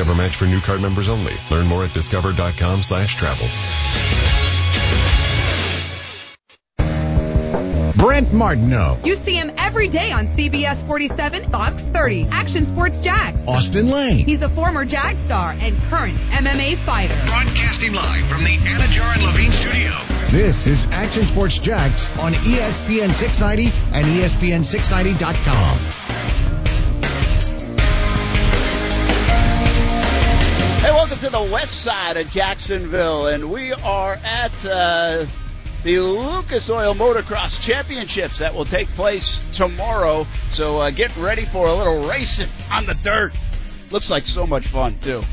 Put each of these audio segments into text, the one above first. Discover match for new card members only. Learn more at discover.com/travel. Brent Martineau. You see him every day on CBS 47, Fox 30, Action Sports Jacks. Austin Lane. He's a former Jag star and current MMA fighter. Broadcasting live from the Anna Jar and Levine studio. This is Action Sports Jacks on ESPN 690 and ESPN690.com. Hey, welcome to the west side of Jacksonville, and we are at the Lucas Oil Motocross Championships that will take place tomorrow. So get ready for a little racing on the dirt. Looks like so much fun, too.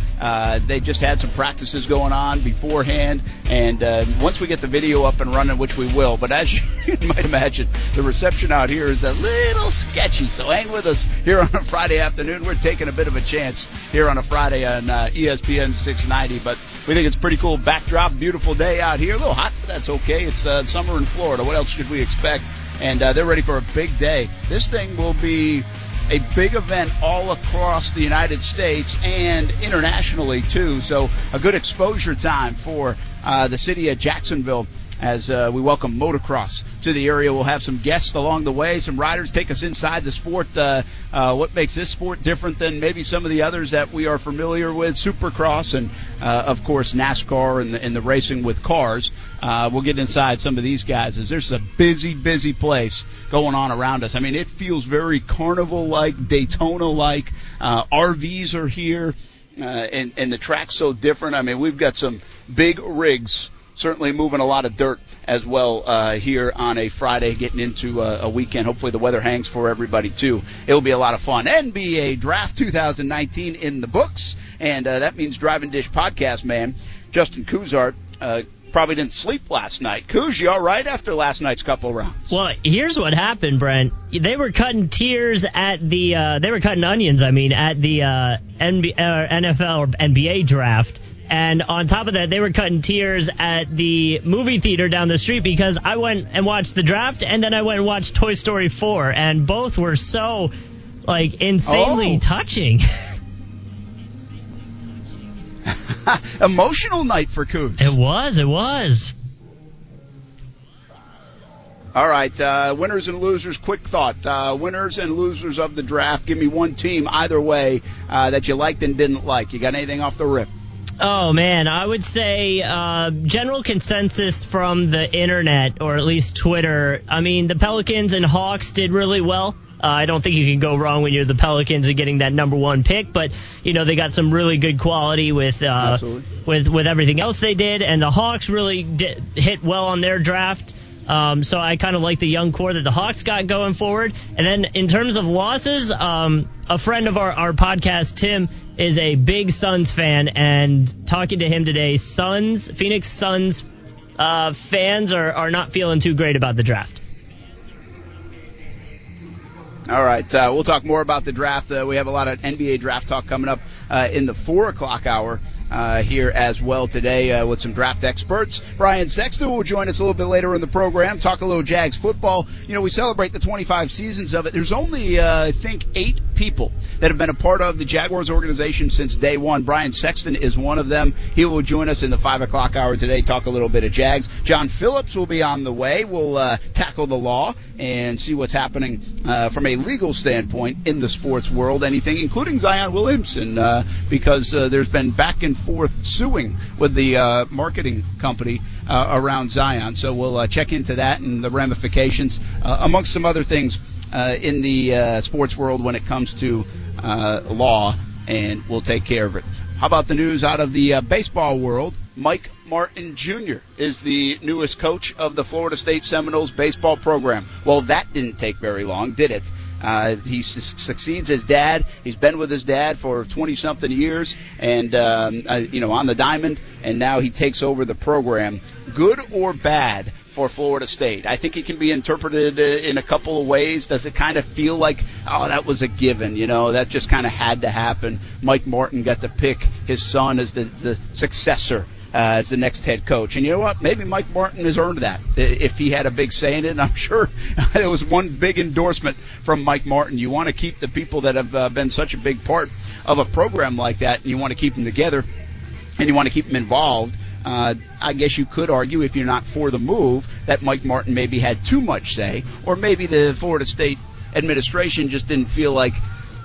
They just had some practices going on beforehand, and once we get the video up and running, which we will, but as you might imagine, the reception out here is a little sketchy, so hang with us here on a Friday afternoon. We're taking a bit of a chance here on a Friday on ESPN 690, but we think it's pretty cool backdrop, beautiful day out here, a little hot, but that's okay. It's summer in Florida. What else could we expect? And they're ready for a big day. This thing will be a big event all across the United States and internationally, too. So a good exposure time for the city of Jacksonville as we welcome motocross to the area. We'll have some guests along the way, some riders take us inside the sport, what makes this sport different than maybe some of the others that we are familiar with, Supercross and, of course, NASCAR and the racing with cars. We'll get inside some of these guys as there's a busy, busy place going on around us. I mean, it feels very carnival-like, Daytona-like. RVs are here, and the track's so different. I mean, we've got some big rigs certainly moving a lot of dirt as well here on a Friday, getting into a weekend. Hopefully the weather hangs for everybody, too. It'll be a lot of fun. NBA Draft 2019 in the books, and that means Driving Dish podcast man Justin Kuzart probably didn't sleep last night. Kuz, you all right after last night's couple rounds? Well, here's what happened, Brent. They were cutting onions, I mean, at the NFL or NBA draft. And on top of that, they were cutting tears at the movie theater down the street because I went and watched the draft, and then I went and watched Toy Story 4, and both were so, insanely touching. Emotional night for Coos. It was. All right, winners and losers, quick thought. Winners and losers of the draft. Give me one team either way that you liked and didn't like. You got anything off the rip? Oh, man, I would say general consensus from the internet, or at least Twitter. I mean, the Pelicans and Hawks did really well. I don't think you can go wrong when you're the Pelicans and getting that number one pick, but, you know, they got some really good quality with everything else they did, and the Hawks really hit well on their draft. So I kind of like the young core that the Hawks got going forward. And then in terms of losses, a friend of our podcast, Tim, is a big Suns fan, and talking to him today, Phoenix Suns fans are not feeling too great about the draft. All right, we'll talk more about the draft. We have a lot of NBA draft talk coming up in the 4 o'clock hour. Here as well today with some draft experts. Brian Sexton will join us a little bit later in the program, talk a little Jags football. You know, we celebrate the 25 seasons of it. There's only, I think, 8 people that have been a part of the Jaguars organization since day one. Brian Sexton is one of them. He will join us in the 5 o'clock hour today, talk a little bit of Jags. John Phillips will be on the way. We'll tackle the law and see what's happening from a legal standpoint in the sports world, anything, including Zion Williamson, because there's been back and forth suing with the marketing company around Zion. So we'll check into that and the ramifications, amongst some other things in the sports world when it comes to law, and we'll take care of it. How about the news out of the baseball world? Mike Martin Jr. is the newest coach of the Florida State Seminoles baseball program. Well, that didn't take very long, did it? He succeeds his dad. He's been with his dad for 20-something years and, on the diamond, and now he takes over the program. Good or bad for Florida State? I think it can be interpreted in a couple of ways. Does it kind of feel like, that was a given, that just kind of had to happen? Mike Martin got to pick his son as the successor as the next head coach. And you know what? Maybe Mike Martin has earned that if he had a big say in it. And I'm sure it was one big endorsement from Mike Martin. You want to keep the people that have been such a big part of a program like that, and you want to keep them together, and you want to keep them involved. I guess you could argue, if you're not for the move, that Mike Martin maybe had too much say, or maybe the Florida State administration just didn't feel like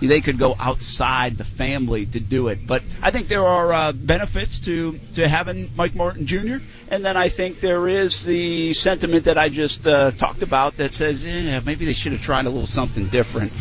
they could go outside the family to do it. But I think there are benefits to having Mike Martin Jr., and then I think there is the sentiment that I just talked about that says, maybe they should have tried a little something different.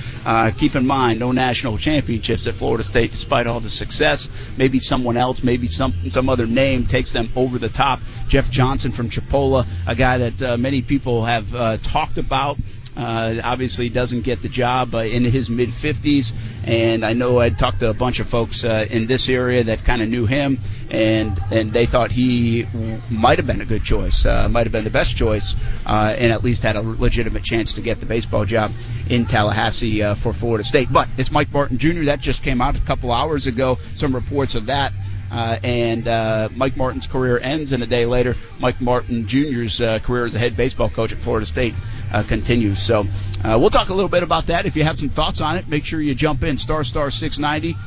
Keep in mind, no national championships at Florida State despite all the success. Maybe someone else, maybe some other name takes them over the top. Jeff Johnson from Chipola, a guy that many people have talked about, obviously doesn't get the job in his mid-50s, and I know I talked to a bunch of folks in this area that kind of knew him, and they thought he might have been a good choice, might have been the best choice, and at least had a legitimate chance to get the baseball job in Tallahassee for Florida State. But it's Mike Martin Jr. That just came out a couple hours ago, some reports of that. And Mike Martin's career ends, and a day later, Mike Martin Jr.'s career as the head baseball coach at Florida State continues. So we'll talk a little bit about that. If you have some thoughts on it, make sure you jump in. *690,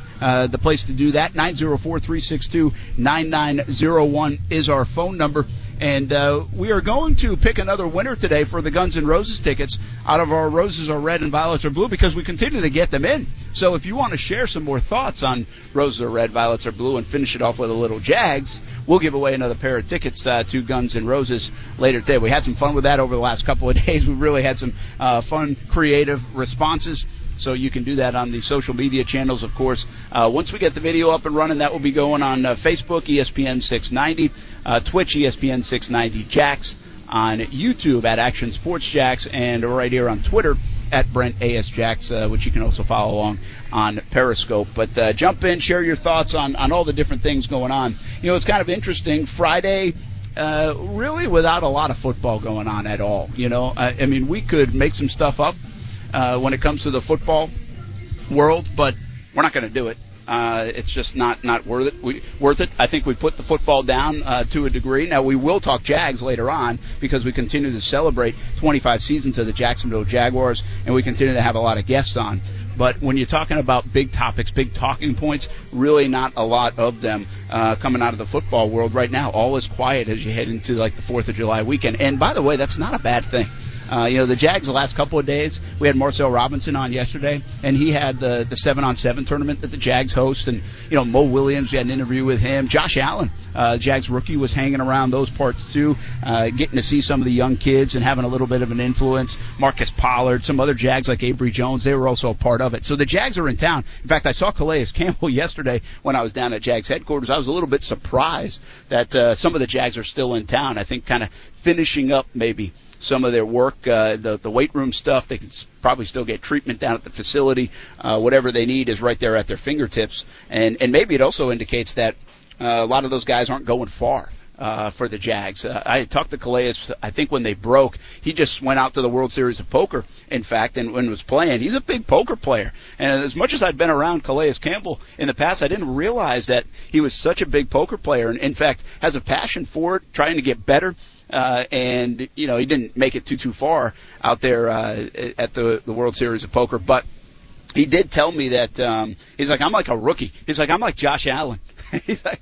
the place to do that. 904-362-9901 is our phone number. And we are going to pick another winner today for the Guns N' Roses tickets out of our Roses Are Red and Violets Are Blue, because we continue to get them in. So if you want to share some more thoughts on Roses Are Red, Violets Are Blue, and finish it off with a little Jags, we'll give away another pair of tickets to Guns N' Roses later today. We had some fun with that over the last couple of days. We really had some fun, creative responses. So you can do that on the social media channels, of course. Once we get the video up and running, that will be going on Facebook, ESPN 690, Twitch, ESPN 690 Jacks, on YouTube at Action Sports Jacks, and right here on Twitter at Brent AS Jacks, which you can also follow along on Periscope. But jump in, share your thoughts on all the different things going on. You know, it's kind of interesting. Friday, really without a lot of football going on at all. You know, I mean, we could make some stuff up when it comes to the football world, but we're not going to do it. It's just not worth it. I think we put the football down to a degree. Now, we will talk Jags later on, because we continue to celebrate 25 seasons of the Jacksonville Jaguars, and we continue to have a lot of guests on. But when you're talking about big topics, big talking points, really not a lot of them coming out of the football world right now. All is quiet as you head into, like, the 4th of July weekend. And, by the way, that's not a bad thing. You know, the Jags the last couple of days, we had Marcel Robinson on yesterday, and he had the 7-on-7 tournament that the Jags host. And, you know, Mo Williams, we had an interview with him. Josh Allen, Jags rookie, was hanging around those parts too, getting to see some of the young kids and having a little bit of an influence. Marcus Pollard, some other Jags like Avery Jones, they were also a part of it. So the Jags are in town. In fact, I saw Calais Campbell yesterday when I was down at Jags headquarters. I was a little bit surprised that some of the Jags are still in town. I think kind of finishing up maybe some of their work, the weight room stuff. They can probably still get treatment down at the facility. Whatever they need is right there at their fingertips. And maybe it also indicates that a lot of those guys aren't going far for the Jags. I talked to Calais, I think, when they broke. He just went out to the World Series of Poker, in fact, and when was playing. He's a big poker player. And as much as I'd been around Calais Campbell in the past, I didn't realize that he was such a big poker player, and, in fact, has a passion for it, trying to get better. And, you know, he didn't make it too far out there at the World Series of Poker. But he did tell me that he's like, I'm like a rookie. He's like, I'm like Josh Allen. He's like,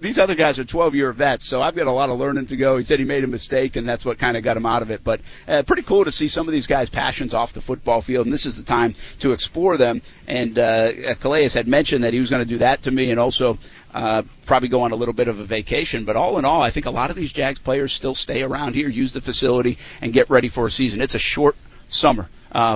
these other guys are 12-year vets, so I've got a lot of learning to go. He said he made a mistake, and that's what kind of got him out of it. But pretty cool to see some of these guys' passions off the football field, and this is the time to explore them. And Calais had mentioned that he was going to do that to me, and also probably go on a little bit of a vacation. But all in all, I think a lot of these Jags players still stay around here, use the facility, and get ready for a season. It's a short summer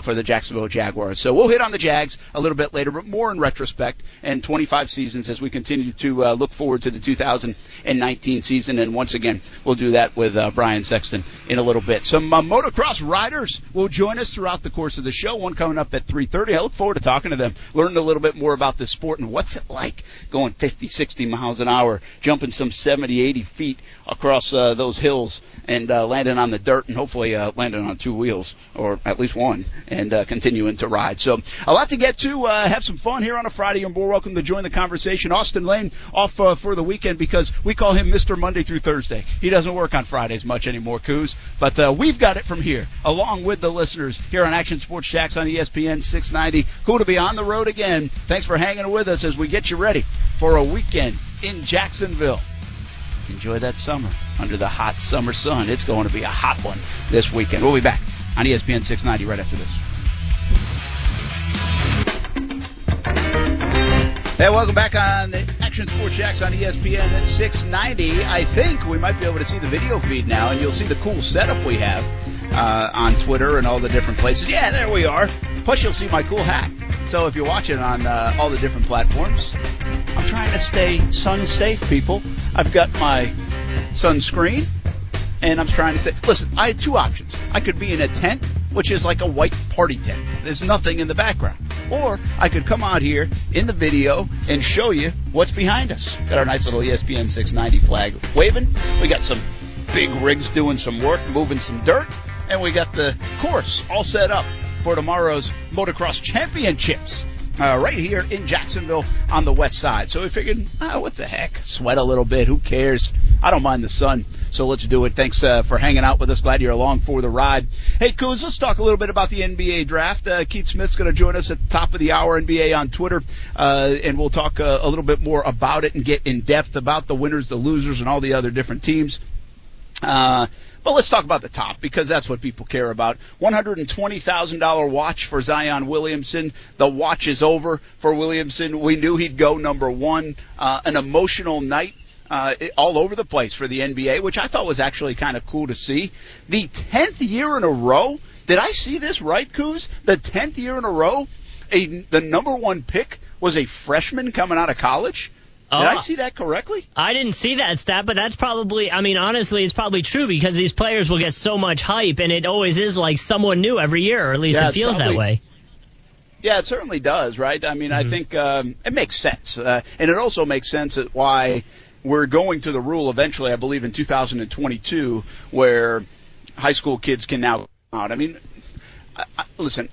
for the Jacksonville Jaguars. So we'll hit on the Jags a little bit later, but more in retrospect and 25 seasons as we continue to look forward to the 2019 season. And once again, we'll do that with Brian Sexton in a little bit. Some motocross riders will join us throughout the course of the show. One coming up at 3:30. I look forward to talking to them, learning a little bit more about this sport and what's it like going 50, 60 miles an hour, jumping some 70, 80 feet across those hills and landing on the dirt, and hopefully landing on two wheels, or at least one. and continuing to ride. So a lot to get to. Have some fun here on a Friday, and more welcome to join the conversation. Austin Lane off for the weekend because we call him Mr. Monday through Thursday. He doesn't work on Fridays much anymore, Coos. But we've got it from here, along with the listeners here on Action Sports Jacks on ESPN 690. Cool to be on the road again. Thanks for hanging with us as we get you ready for a weekend in Jacksonville. Enjoy that summer under the hot summer sun. It's going to be a hot one this weekend. We'll be back on ESPN 690 right after this. Hey, welcome back on Action Sports Jacks on ESPN 690. I think we might be able to see the video feed now, and you'll see the cool setup we have on Twitter and all the different places. Yeah, there we are. Plus, you'll see my cool hat. So if you're watching on all the different platforms, I'm trying to stay sun-safe, people. I've got my sunscreen, and I'm trying to stay. Listen, I had two options. I could be in a tent, which is like a white party tent. There's nothing in the background. Or I could come out here in the video and show you what's behind us. Got our nice little ESPN 690 flag waving. We got some big rigs doing some work, moving some dirt. And we got the course all set up for tomorrow's motocross championships right here in Jacksonville on the west side. So we figured, what the heck? Sweat a little bit. Who cares? I don't mind the sun. So let's do it. Thanks for hanging out with us. Glad you're along for the ride. Hey, Coons, let's talk a little bit about the NBA draft. Keith Smith's going to join us at the top of the hour, NBA on Twitter, and we'll talk a little bit more about it and get in depth about the winners, the losers, and all the other different teams. But let's talk about the top, because that's what people care about. $120,000 watch for Zion Williamson. The watch is over for Williamson. We knew he'd go number one. An emotional night. All over the place for the NBA, which I thought was actually kind of cool to see. The 10th year in a row, did I see this right, Coos? The 10th year in a row, the number one pick was a freshman coming out of college? Did I see that correctly? I didn't see that stat, but that's probably, I mean, honestly, it's probably true because these players will get so much hype, and it always is like someone new every year, or at least it feels that way. Yeah, it certainly does, right? I mean, I think it makes sense. And it also makes sense at why we're going to the rule eventually, I believe, in 2022, where high school kids can now come out. I mean, listen,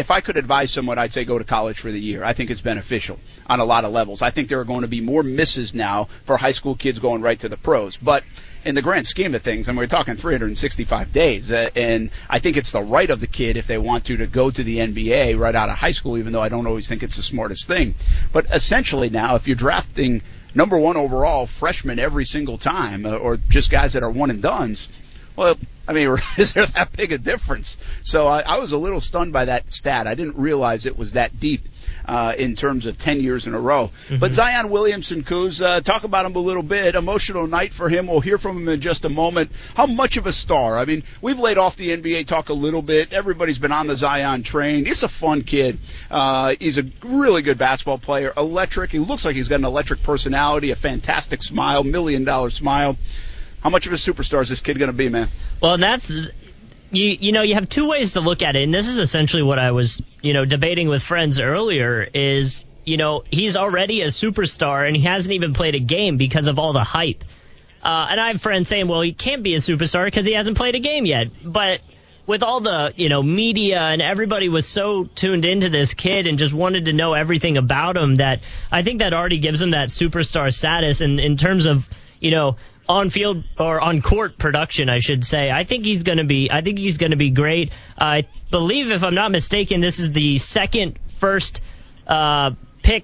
if I could advise someone, I'd say go to college for the year. I think it's beneficial on a lot of levels. I think there are going to be more misses now for high school kids going right to the pros. But in the grand scheme of things, I mean, we're talking 365 days, and I think it's the right of the kid if they want to go to the NBA right out of high school, even though I don't always think it's the smartest thing. But essentially now, if you're drafting number one overall freshmen every single time, or just guys that are one and dones, well, I mean, is there that big a difference? So I was a little stunned by that stat. I didn't realize it was that deep in terms of 10 years in a row. Mm-hmm. But Zion Williamson, Coos, talk about him a little bit. Emotional night for him. We'll hear from him in just a moment. How much of a star? I mean, we've laid off the NBA talk a little bit. Everybody's been on the Zion train. He's a fun kid. He's a really good basketball player. Electric. He looks like he's got an electric personality, a fantastic smile, $1 million smile. How much of a superstar is this kid going to be, man? Well, that's you know, you have two ways to look at it, and this is essentially what I was, you know, debating with friends earlier is, you know, he's already a superstar and he hasn't even played a game because of all the hype. And I have friends saying, well, he can't be a superstar because he hasn't played a game yet. But with all the, you know, media and everybody was so tuned into this kid and just wanted to know everything about him that I think that already gives him that superstar status. And in terms of, you know, on-field or on-court production, I should say. I think he's going to be great. I believe, if I'm not mistaken, this is the first pick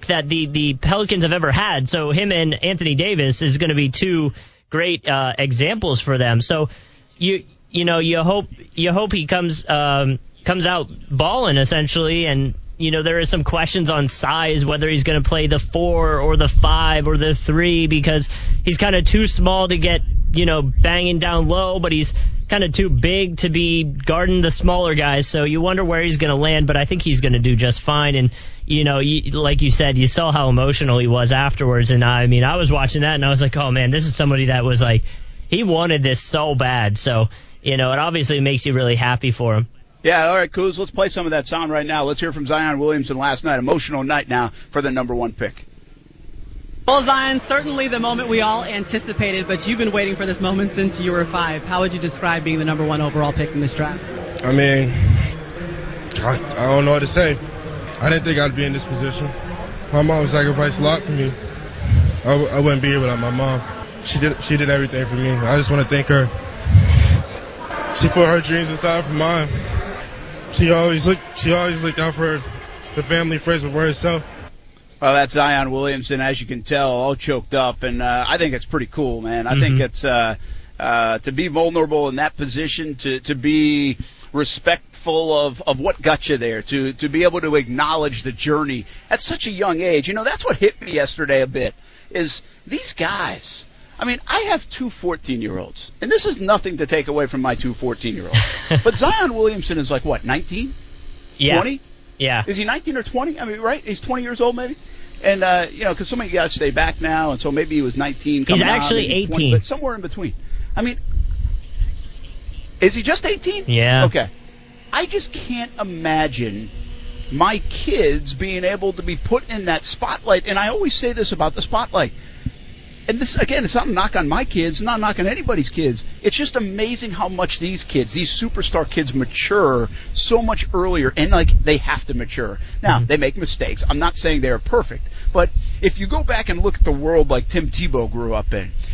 that the Pelicans have ever had. So him and Anthony Davis is going to be two great examples for them. So you hope he comes out balling essentially. And you know, there is some questions on size, whether he's going to play the 4 or the 5 or the 3, because he's kind of too small to get, you know, banging down low, but he's kind of too big to be guarding the smaller guys. So you wonder where he's going to land, but I think he's going to do just fine. And, you know, like you said, you saw how emotional he was afterwards. And I mean, I was watching that and I was like, oh man, this is somebody that was like, he wanted this so bad. So, you know, it obviously makes you really happy for him. Yeah, all right, Coos, let's play some of that sound right now. Let's hear from Zion Williamson last night. Emotional night now for the number one pick. Well, Zion, certainly the moment we all anticipated, but you've been waiting for this moment since you were 5. How would you describe being the number one overall pick in this draft? I mean, I don't know what to say. I didn't think I'd be in this position. My mom sacrificed a lot for me. I wouldn't be here without my mom. She did everything for me. I just want to thank her. She put her dreams aside for mine. She always looked out for the family first before herself. Well, that's Zion Williamson, as you can tell, all choked up, and I think it's pretty cool, man. I think it's to be vulnerable in that position, to be respectful of what got you there, to be able to acknowledge the journey at such a young age. You know, that's what hit me yesterday a bit, is these guys. I mean, I have two 14-year-olds, and this is nothing to take away from my two 14-year-olds. But Zion Williamson is like, what, 19? Yeah. 20? Yeah. Is he 19 or 20? I mean, right? He's 20 years old maybe? And, you know, because so many guys stay back now, and so maybe he was 19 coming out. He's actually 18. 20, but somewhere in between. I mean, is he just 18? Yeah. Okay. I just can't imagine my kids being able to be put in that spotlight. And I always say this about the spotlight. And this, again, it's not a knock on my kids, not a knock on anybody's kids. It's just amazing how much these kids, these superstar kids, mature so much earlier, and, like, they have to mature. Now, they make mistakes. I'm not saying they're perfect. But if you go back and look at the world like Tim Tebow grew up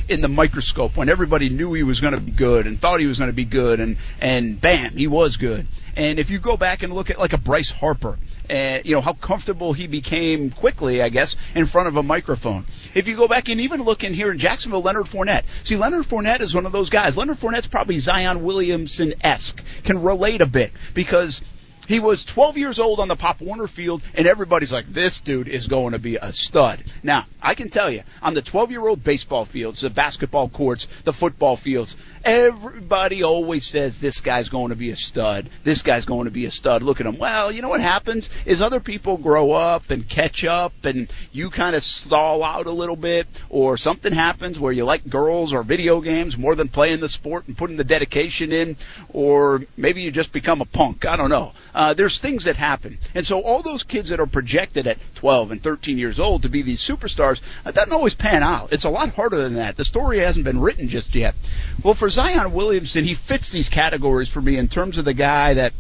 in the microscope, when everybody knew he was going to be good and thought he was going to be good, and bam, he was good. And if you go back and look at, like, a Bryce Harper, you know, how comfortable he became quickly, I guess, in front of a microphone. If you go back and even look in here in Jacksonville, Leonard Fournette. See, Leonard Fournette is one of those guys. Leonard Fournette's probably Zion Williamson-esque, can relate a bit, because he was 12 years old on the Pop Warner field, and everybody's like, this dude is going to be a stud. Now, I can tell you, on the 12-year-old baseball fields, the basketball courts, the football fields, everybody always says, this guy's going to be a stud. This guy's going to be a stud. Look at him. Well, you know what happens is other people grow up and catch up, and you kind of stall out a little bit, or something happens where you like girls or video games more than playing the sport and putting the dedication in, or maybe you just become a punk. I don't know. There's things that happen. And so all those kids that are projected at 12 and 13 years old to be these superstars, it doesn't always pan out. It's a lot harder than that. The story hasn't been written just yet. Well, for Zion Williamson, he fits these categories for me in terms of the guy that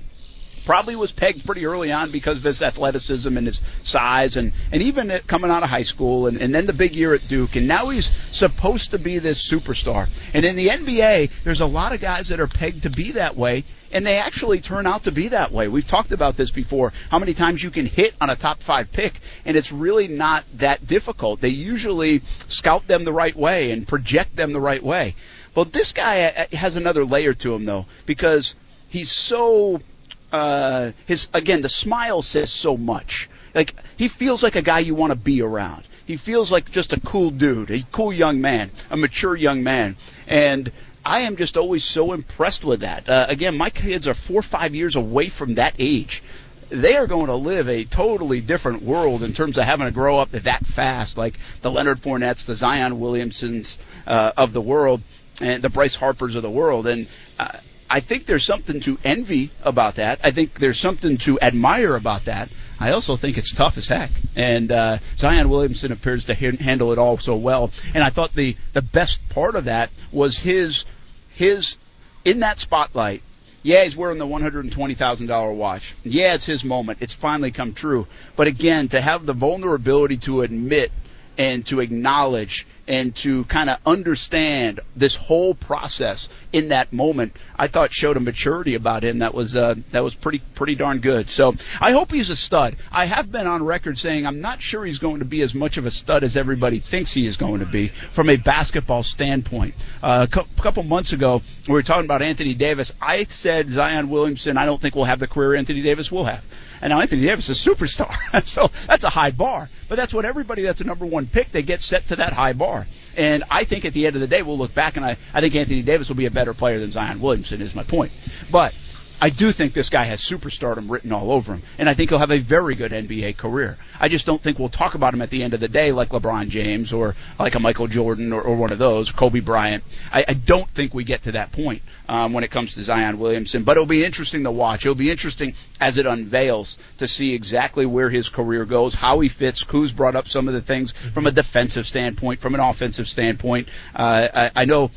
probably was pegged pretty early on because of his athleticism and his size, and even coming out of high school, and then the big year at Duke, and now he's supposed to be this superstar. And in the NBA, there's a lot of guys that are pegged to be that way, and they actually turn out to be that way. We've talked about this before, how many times you can hit on a top 5 pick, and it's really not that difficult. They usually scout them the right way and project them the right way. Well, this guy has another layer to him, though, because he's so... the smile says so much. Like, he feels like a guy you want to be around. He feels like just a cool dude, a cool young man, a mature young man. And I am just always so impressed with that. Again, my kids are 4 or 5 years away from that age. They are going to live a totally different world in terms of having to grow up that fast, like the Leonard Fournettes, the Zion Williamsons of the world, and the Bryce Harpers of the world. And I think there's something to envy about that. I think there's something to admire about that. I also think it's tough as heck. And Zion Williamson appears to handle it all so well. And I thought the best part of that was his in that spotlight. Yeah, he's wearing the $120,000 watch. Yeah, it's his moment. It's finally come true. But again, to have the vulnerability to admit and to acknowledge and to kind of understand this whole process in that moment, I thought showed a maturity about him that was pretty darn good. So I hope he's a stud. I have been on record saying I'm not sure he's going to be as much of a stud as everybody thinks he is going to be from a basketball standpoint. A couple months ago, we were talking about Anthony Davis. I said Zion Williamson, I don't think will have the career Anthony Davis will have. And now Anthony Davis is a superstar, so that's a high bar. But that's what everybody that's a number 1 pick, they get set to that high bar. And I think at the end of the day, we'll look back, and I think Anthony Davis will be a better player than Zion Williamson is my point. But I do think this guy has superstardom written all over him, and I think he'll have a very good NBA career. I just don't think we'll talk about him at the end of the day like LeBron James or like a Michael Jordan or one of those, Kobe Bryant. I don't think we get to that point when it comes to Zion Williamson, but it'll be interesting to watch. It'll be interesting as it unveils to see exactly where his career goes, how he fits. Kuz brought up some of the things from a defensive standpoint, from an offensive standpoint. I know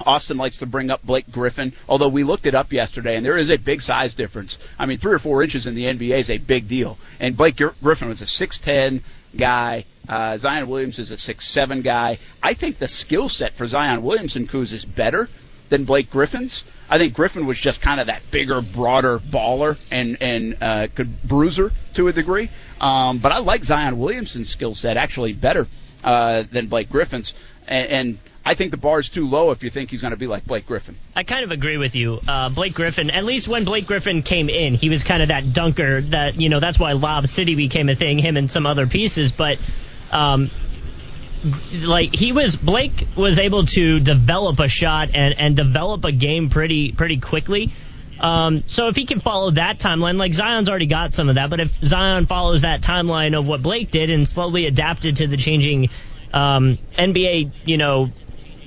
Austin likes to bring up Blake Griffin, although we looked it up yesterday, and there is a big size difference. I mean, 3 or 4 inches in the NBA is a big deal. And Blake Griffin was a 6'10 guy. Zion Williamson is a 6'7 guy. I think the skill set for Zion Williamson, Kuz, is better than Blake Griffin's. I think Griffin was just kind of that bigger, broader baller and could bruiser to a degree. But I like Zion Williamson's skill set actually better than Blake Griffin's. And I think the bar is too low if you think he's going to be like Blake Griffin. I kind of agree with you. Blake Griffin, at least when Blake Griffin came in, he was kind of that dunker that, you know, that's why Lob City became a thing, him and some other pieces. But, Blake was able to develop a shot and develop a game pretty quickly. So if he can follow that timeline, like Zion's already got some of that, but if Zion follows that timeline of what Blake did and slowly adapted to the changing NBA, you know,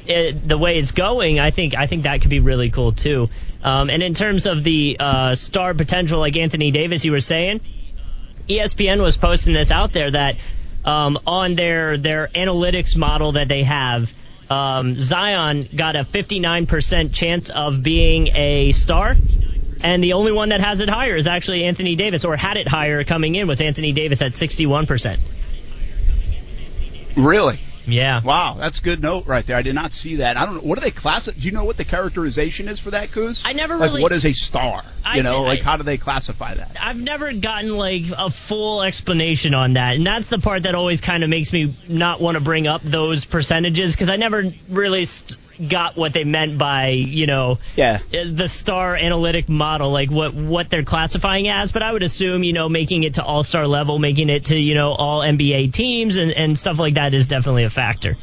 the way it's going, I think that could be really cool too. And in terms of the star potential, like Anthony Davis, you were saying, ESPN was posting this out there that on their analytics model that they have, Zion got a 59% chance of being a star, and the only one that has it higher is actually Anthony Davis, or had it higher coming in was Anthony Davis at 61%. Really? Yeah. Wow, that's a good note right there. I did not see that. I don't know. What do they classify? Do you know what the characterization is for that, Kuz? I never really... Like, what is a star? How do they classify that? I've never gotten, a full explanation on that, and that's the part that always kind of makes me not want to bring up those percentages, because I never really got what they meant by, the star analytic model, what they're classifying as. But I would assume, making it to all-star level, making it to, all NBA teams and stuff like that is definitely a factor.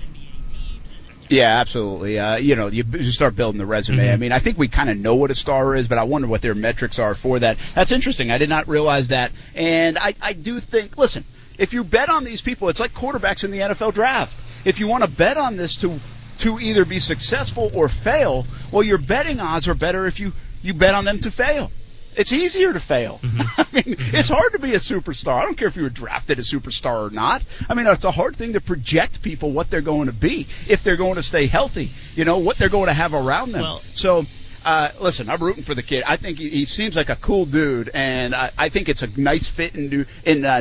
Yeah, absolutely. You start building the resume. Mm-hmm. I mean, I think we kind of know what a star is, but I wonder what their metrics are for that. That's interesting. I did not realize that. And I do think, listen, if you bet on these people, it's like quarterbacks in the NFL draft. If you want to bet on this to either be successful or fail, well, your betting odds are better if you bet on them to fail. It's easier to fail. Mm-hmm. I mean, it's hard to be a superstar. I don't care if you were drafted a superstar or not. I mean, it's a hard thing to project people what they're going to be, if they're going to stay healthy, what they're going to have around them. Well, so, listen, I'm rooting for the kid. I think he seems like a cool dude, and I think it's a nice fit in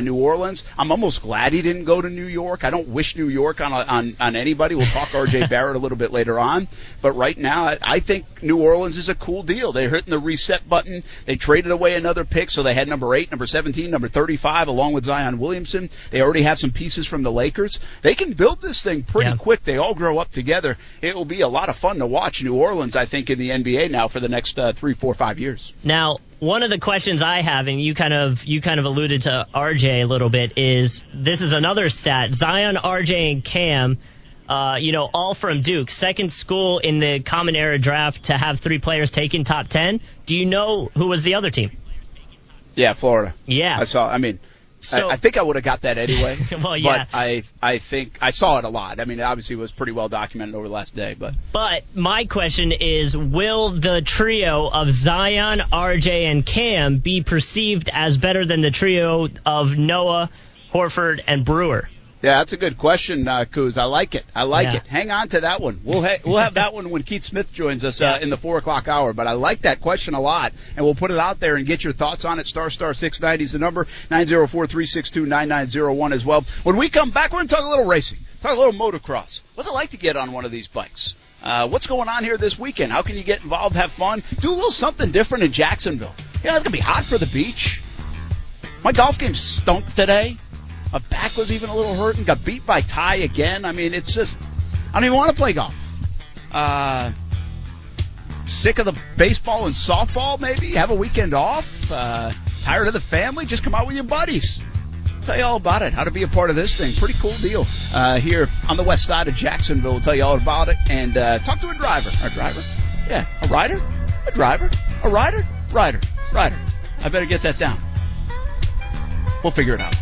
New Orleans. I'm almost glad he didn't go to New York. I don't wish New York on anybody. We'll talk R.J. Barrett a little bit later on. But right now, I think New Orleans is a cool deal. They're hitting the reset button. They traded away another pick, so they had number 8, number 17, number 35, along with Zion Williamson. They already have some pieces from the Lakers. They can build this thing pretty quick. They all grow up together. It will be a lot of fun to watch New Orleans, I think, in the NBA now for the next 3, 4, 5 years. Now, one of the questions I have, and you kind of alluded to RJ a little bit, is this is another stat: Zion, RJ, and Cam, all from Duke, second school in the Common Era draft to have 3 players taken top 10. Do you know who was the other team? Yeah, Florida. Yeah, I saw. I mean, so, I think I would have got that anyway. Well, yeah. But I think I saw it a lot. I mean, obviously it was pretty well documented over the last day. But my question is, will the trio of Zion, RJ, and Cam be perceived as better than the trio of Noah, Horford, and Brewer? Yeah, that's a good question, Kuz. I like it. I like it. Hang on to that one. We'll have that one when Keith Smith joins us in the 4 o'clock hour. But I like that question a lot, and we'll put it out there and get your thoughts on it. Star 690 is the number, 904-362-9901 as well. When we come back, we're going to talk a little racing, talk a little motocross. What's it like to get on one of these bikes? What's going on here this weekend? How can you get involved, have fun, do a little something different in Jacksonville? Yeah, it's going to be hot for the beach. My golf game stunk today. My back was even a little hurt and got beat by Ty again. I mean, it's just, I don't even want to play golf. Sick of the baseball and softball, maybe? Have a weekend off? Tired of the family? Just come out with your buddies. Tell you all about it, how to be a part of this thing. Pretty cool deal here on the west side of Jacksonville. We'll tell you all about it and talk to a driver. A driver? Yeah. A rider? A driver? A rider? Rider. Rider. I better get that down. We'll figure it out.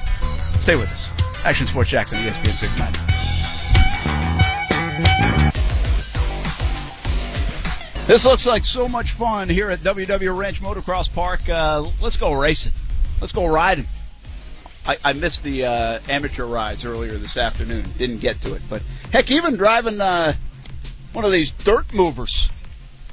Stay with us. Action Sports Jacks on ESPN 690. This looks like so much fun here at WW Ranch Motocross Park. Let's go racing. Let's go riding. I missed the amateur rides earlier this afternoon. Didn't get to it. But, heck, even driving one of these dirt movers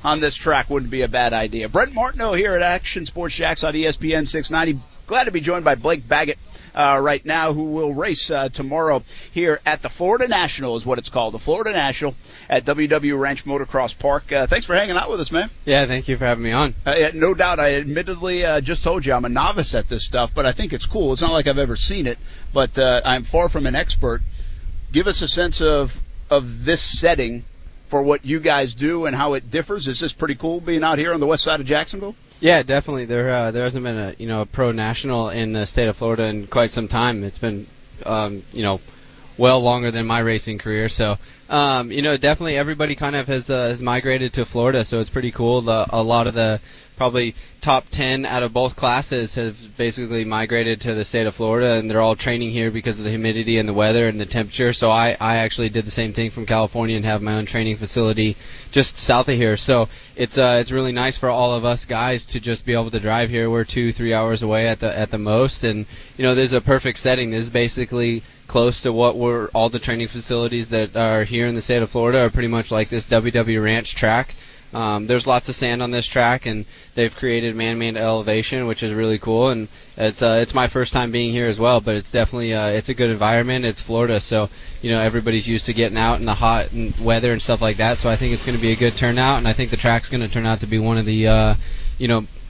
on this track wouldn't be a bad idea. Brent Martineau here at Action Sports Jacks on ESPN 690. Glad to be joined by Blake Baggett right now, who will race tomorrow here at the Florida National, is what it's called, the Florida National at WW Ranch Motocross Park. Thanks for hanging out with us, man. Yeah, thank you for having me on. No doubt. I admittedly just told you I'm a novice at this stuff, but I think it's cool. It's not like I've ever seen it, but I'm far from an expert. Give us a sense of this setting for what you guys do and how it differs. Is this pretty cool being out here on the west side of Jacksonville? Yeah, definitely. There hasn't been a pro national in the state of Florida in quite some time. It's been well longer than my racing career. So definitely everybody kind of has migrated to Florida. So it's pretty cool. A lot of the probably top 10 out of both classes have basically migrated to the state of Florida, and they're all training here because of the humidity and the weather and the temperature. So I actually did the same thing from California and have my own training facility just south of here. So it's really nice for all of us guys to just be able to drive here. We're 2-3 hours away at the most, and there's a perfect setting. This is basically close to what we're all the training facilities that are here in the state of Florida are pretty much like this WW Ranch track. There's lots of sand on this track, and they've created man-made elevation, which is really cool. And it's my first time being here as well, but it's definitely it's a good environment. It's Florida, so everybody's used to getting out in the hot and weather and stuff like that. So I think it's going to be a good turnout, and I think the track's going to turn out to be one of the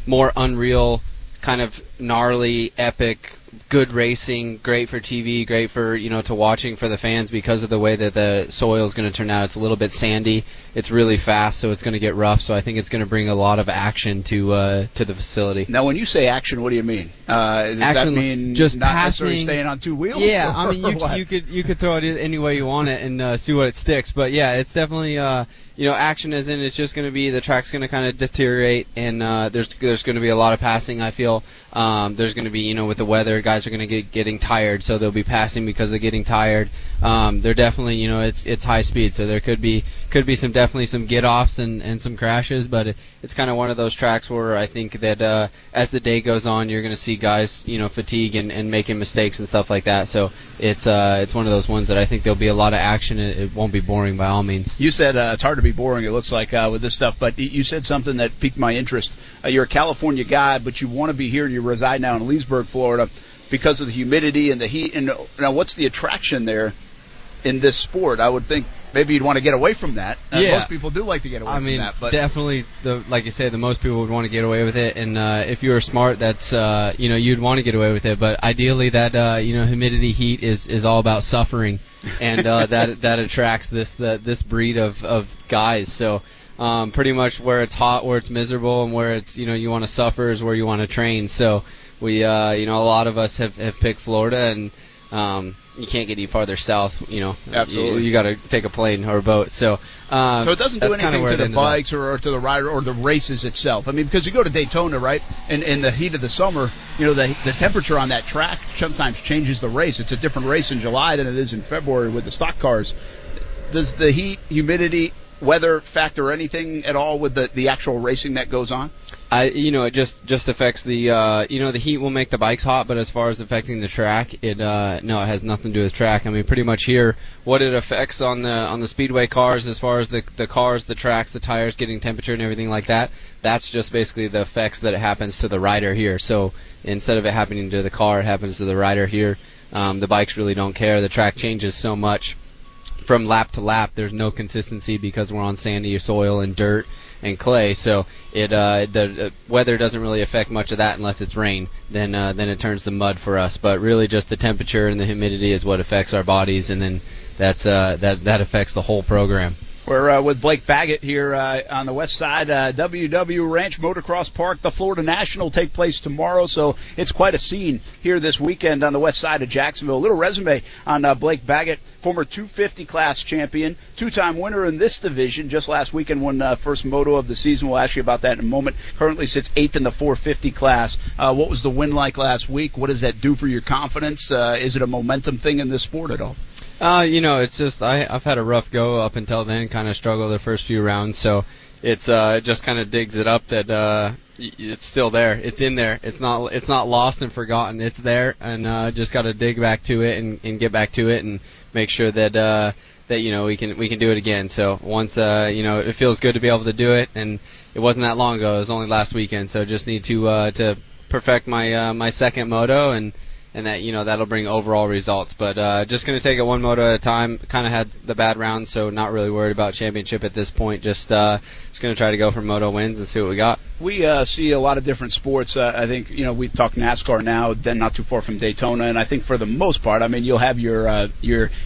more unreal, kind of gnarly, epic, good racing, great for TV, great for to watching for the fans because of the way that the soil is going to turn out. It's a little bit sandy. It's really fast, so it's going to get rough. So I think it's going to bring a lot of action to the facility. Now, when you say action, what do you mean? Does action, that mean just not passing, necessarily staying on two wheels? Yeah, I mean you could throw it any way you want it and see what it sticks. But yeah, it's definitely action as in it's just going to be the track's going to kind of deteriorate, and there's going to be a lot of passing. I feel there's going to be with the weather. Guys are going to get getting tired, so they'll be passing because they're getting tired. They're definitely, it's high speed, so there could be some definitely some get-offs and some crashes, but it's kind of one of those tracks where I think that as the day goes on, you're going to see guys, fatigue and making mistakes and stuff like that. So it's one of those ones that I think there'll be a lot of action. It won't be boring by all means. You said it's hard to be boring, it looks like, with this stuff, but you said something that piqued my interest. You're a California guy, but you want to be here and you reside now in Leesburg, Florida, because of the humidity and the heat. And now, what's the attraction there in this sport? I would think maybe you'd want to get away from that. Yeah. Most people do like to get away from that. But definitely, like you said, the most people would want to get away with it. And if you were smart, that's you'd want to get away with it. But ideally, that humidity, heat is all about suffering, and that attracts this breed of guys. So. Pretty much where it's hot, where it's miserable, and where it's you want to suffer is where you want to train. So we a lot of us have picked Florida, and you can't get any farther south. Absolutely, you got to take a plane or a boat. So so it doesn't do anything to the bikes or to the rider or the races itself. I mean, because you go to Daytona, right? And in the heat of the summer, the temperature on that track sometimes changes the race. It's a different race in July than it is in February with the stock cars. Does the heat, humidity, weather factor anything at all with the actual racing that goes on? It just affects the the heat will make the bikes hot, but as far as affecting the track, it has nothing to do with track. I mean, pretty much here what it affects on the speedway cars as far as the cars, the tracks, the tires getting temperature and everything like that, that's just basically the effects that it happens to the rider here. So instead of it happening to the car, it happens to the rider here. The bikes really don't care. The track changes so much from lap to lap. There's no consistency because we're on sandy soil and dirt and clay, so the weather doesn't really affect much of that unless it's rain. Then it turns to mud for us. But really, just the temperature and the humidity is what affects our bodies, and then that affects the whole program. We're with Blake Baggett here on the west side. WW Ranch Motocross Park, the Florida National, take place tomorrow, so it's quite a scene here this weekend on the west side of Jacksonville. A little resume on Blake Baggett, former 250 class champion, two-time winner in this division. Just last weekend won first moto of the season. We'll ask you about that in a moment. Currently sits 8th in the 450 class. What was the win like last week? What does that do for your confidence? Is it a momentum thing in this sport at all? It's just I've had a rough go up until then, kind of struggled the first few rounds, so it's it just kind of digs it up that it's still there. It's in there. It's not lost and forgotten. It's there, and just got to dig back to it and get back to it and make sure that that, you know, we can do it again. So once, you know, it feels good to be able to do it, and it wasn't that long ago. It was only last weekend. So just need to perfect my second moto, and that, you know, that'll bring overall results. But just going to take it one moto at a time. Kind of had the bad round, so not really worried about championship at this point. Just going to try to go for moto wins and see what we got. We see a lot of different sports. I think, you know, we talk NASCAR now, then not too far from Daytona, and I think for the most part, I mean, you'll have your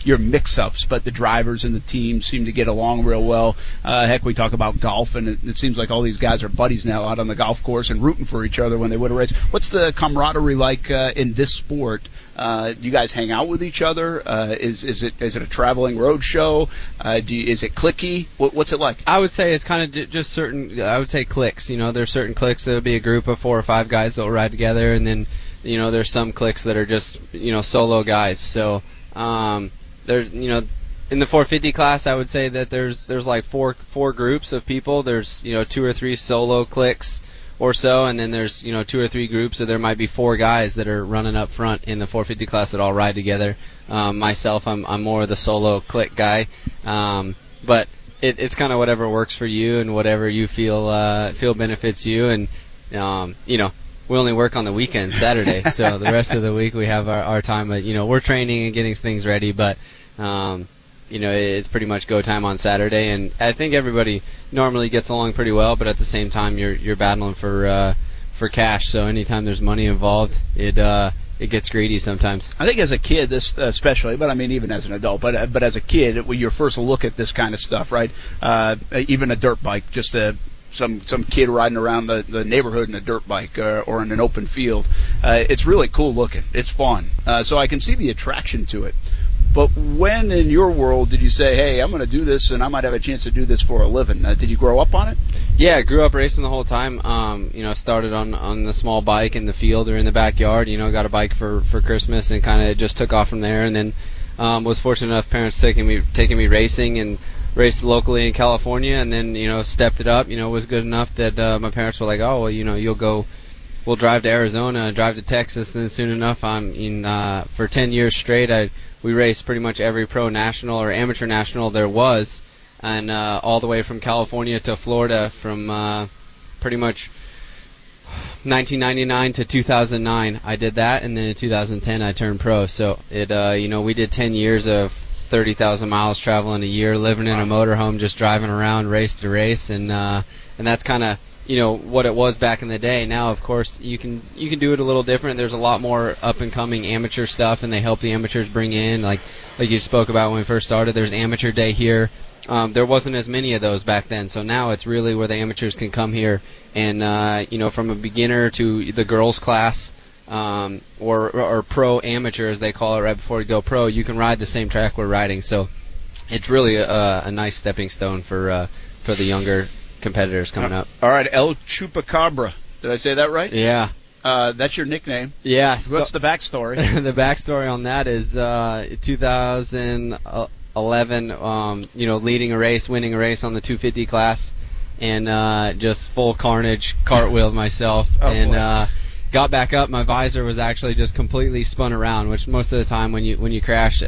mix-ups, but the drivers and the teams seem to get along real well. Heck, we talk about golf, and it seems like all these guys are buddies now out on the golf course and rooting for each other when they win a race. What's the camaraderie like in this sport? Do you guys hang out with each other? Is it a traveling road show? Is it cliquey? What's it like? I would say it's kind of just certain. I would say cliques. You know, there's certain cliques that'll be a group of 4 or 5 guys that'll ride together, and then, you know, there's some cliques that are just, you know, solo guys. So there's, you know, in the 450 class, I would say that there's like four groups of people. There's, you know, 2 or 3 solo cliques or so, and then there's, you know, 2 or 3 groups, so there might be 4 guys that are running up front in the 450 class that all ride together. Myself, I'm more of the solo click guy, but it's kind of whatever works for you and whatever you feel benefits you, and you know, we only work on the weekend, Saturday, so the rest of the week we have our time. But, you know, we're training and getting things ready, but you know, it's pretty much go time on Saturday, and I think everybody normally gets along pretty well. But at the same time, you're battling for cash. So anytime there's money involved, it gets greedy sometimes. I think as a kid, this especially, but I mean even as an adult, but as a kid, your first look at this kind of stuff, right? Even a dirt bike, just some kid riding around the neighborhood in a dirt bike or in an open field. It's really cool looking. It's fun. So I can see the attraction to it. But when in your world did you say, hey, I'm going to do this and I might have a chance to do this for a living? Did you grow up on it? Yeah, I grew up racing the whole time. You know, started on the small bike in the field or in the backyard. You know, got a bike for Christmas and kind of just took off from there. And then was fortunate enough, parents taking me racing, and raced locally in California. And then, you know, stepped it up. You know, was good enough that my parents were like, oh, well, you know, you'll go. We'll drive to Arizona, drive to Texas, and then soon enough, I'm in for 10 years straight. We raced pretty much every pro national or amateur national there was, and all the way from California to Florida, from pretty much 1999 to 2009. I did that, and then in 2010 I turned pro. So it, you know, we did 10 years of 30,000 miles traveling a year, living in a motorhome, just driving around race to race, and that's kind of, you know, what it was back in the day. Now, of course, you can do it a little different. There's a lot more up-and-coming amateur stuff, and they help the amateurs bring in, like you spoke about when we first started. There's Amateur Day here. There wasn't as many of those back then, so now it's really where the amateurs can come here. And, you know, from a beginner to the girls' class or pro-amateur, as they call it right before you go pro, you can ride the same track we're riding. So it's really a nice stepping stone for the younger competitors coming up. All right, El Chupacabra. Did I say that right? Yeah. That's your nickname. Yeah. What's the backstory? The backstory on that is 2011, you know, leading a race, winning a race on the 250 class, and just full carnage, cartwheeled myself. Got back up. My visor was actually just completely spun around, which most of the time when you crash,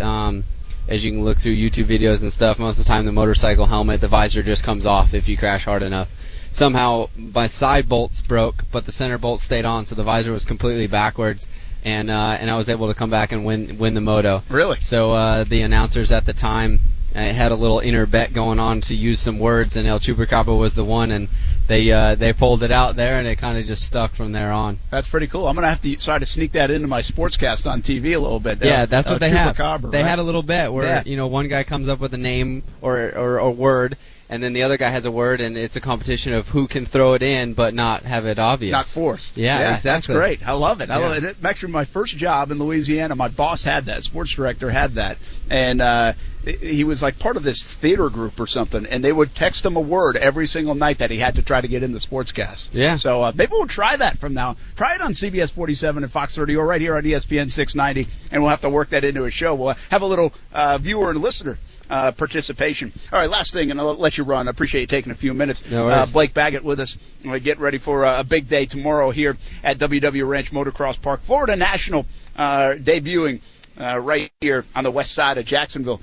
as you can look through YouTube videos and stuff, most of the time the motorcycle helmet, the visor just comes off if you crash hard enough. Somehow my side bolts broke, but the center bolt stayed on, so the visor was completely backwards, and I was able to come back and win the moto. Really? So the announcers at the time had a little inner bet going on to use some words, and El Chupacabra was the one, and they pulled it out there, and it kind of just stuck from there on. That's pretty cool. I'm going to have to try to sneak that into my sportscast on TV a little bit. Yeah, that's what they have. They had a little bet where, you know, one guy comes up with a name or a word, and then the other guy has a word, and it's a competition of who can throw it in but not have it obvious. Not forced. Yeah, exactly. That's great. I love it. I love it. Actually, my first job in Louisiana, my boss had that. Sports director had that. And he was like part of this theater group or something, and they would text him a word every single night that he had to try to get in the sportscast. Yeah. So maybe we'll try that from now. Try it on CBS 47 and Fox 30 or right here on ESPN 690, and we'll have to work that into a show. We'll have a little viewer and listener participation. All right, last thing, and I'll let you run. I appreciate you taking a few minutes. No worries. Blake Baggett with us. We get ready for a big day tomorrow here at WW Ranch Motocross Park. Florida National debuting right here on the west side of Jacksonville.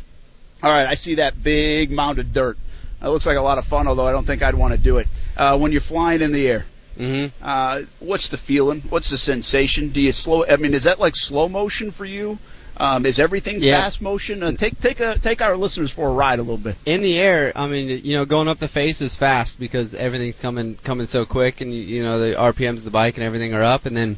All right, I see that big mound of dirt. It looks like a lot of fun, although I don't think I'd want to do it. When you're flying in the air, what's the feeling? What's the sensation? Do you slow? I mean, is that like slow motion for you? Is everything fast motion? Take our listeners for a ride a little bit. In the air, I mean, you know, going up the face is fast because everything's coming so quick, and you know the RPMs of the bike and everything are up, and then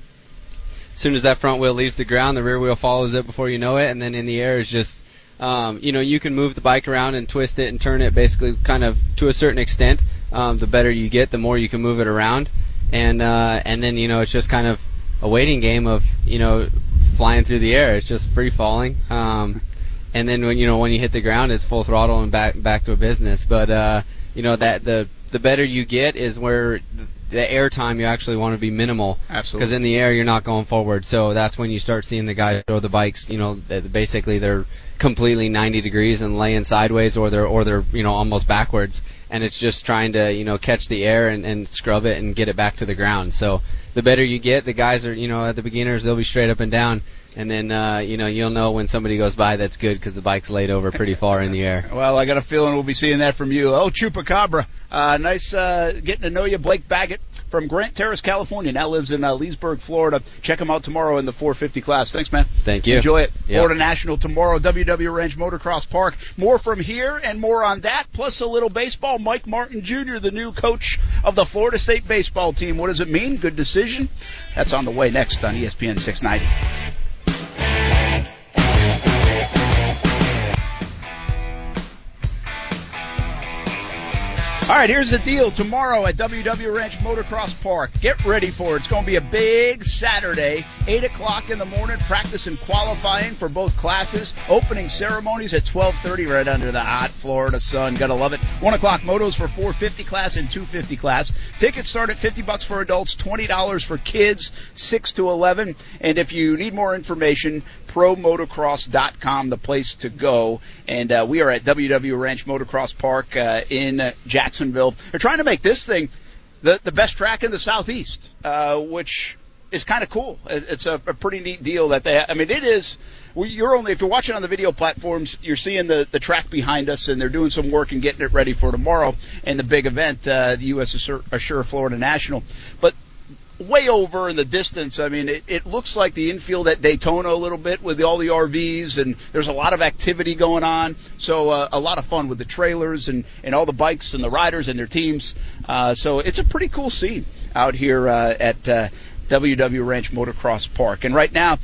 as soon as that front wheel leaves the ground, the rear wheel follows it before you know it, and then in the air is just. You know, you can move the bike around and twist it and turn it basically kind of to a certain extent. The better you get, the more you can move it around. And then, you know, it's just kind of a waiting game of, you know, flying through the air. It's just free falling. And then when you hit the ground, it's full throttle and back to a business. But, you know, that the better you get is where the air time you actually want to be minimal. Absolutely. Because in the air, you're not going forward. So that's when you start seeing the guys throw the bikes, you know, basically they're completely 90 degrees and laying sideways or they're you know almost backwards, and it's just trying to catch the air and scrub it and get it back to the ground. So the better you get, the guys are at the beginners, they'll be straight up and down, and then you'll know when somebody goes by that's good because the bike's laid over pretty far in the air. Well, I got a feeling we'll be seeing that from you. Oh, Chupacabra. Nice getting to know you. Blake Baggett from Grant Terrace, California, now lives in Leesburg, Florida. Check him out tomorrow in the 450 class. Thanks, man. Thank you. Enjoy it. Yep. Florida National tomorrow, WW Ranch Motocross Park. More from here and more on that, plus a little baseball. Mike Martin Jr., the new coach of the Florida State baseball team. What does it mean? Good decision? That's on the way next on ESPN 690. All right, here's the deal. Tomorrow at WW Ranch Motocross Park, get ready for it. It's going to be a big Saturday, 8 o'clock in the morning, practice and qualifying for both classes. Opening ceremonies at 12:30 right under the hot Florida sun. Got to love it. 1 o'clock motos for 450 class and 250 class. Tickets start at $50 for adults, $20 for kids, 6 to 11. And if you need more information, promotocross.com, the place to go. And we are at WW Ranch Motocross Park in Jacksonville. They're trying to make this thing the best track in the Southeast, which is kind of cool. It's a pretty neat deal that they have. I mean, it is. If you're watching on the video platforms, you're seeing the track behind us, and they're doing some work and getting it ready for tomorrow and the big event, the U.S. Assure Florida National. But way over in the distance, I mean, it looks like the infield at Daytona a little bit with all the RVs, and there's a lot of activity going on. So a lot of fun with the trailers and all the bikes and the riders and their teams. So it's a pretty cool scene out here at WW Ranch Motocross Park. And right now,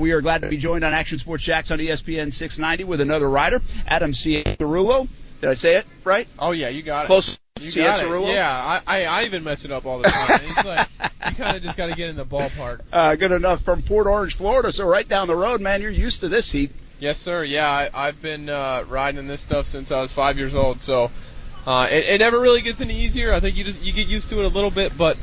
we are glad to be joined on Action Sports Jacks on ESPN 690 with another rider, Adam Cianciarulo. Did I say it right? Oh, yeah, you got it. Close. You got it. Yeah, I even mess it up all the time. It's like you kind of just got to get in the ballpark. Good enough. From Port Orange, Florida, so right down the road, man, you're used to this heat. Yes, sir. Yeah, I've been riding this stuff since I was 5 years old, so it never really gets any easier. I think you get used to it a little bit, but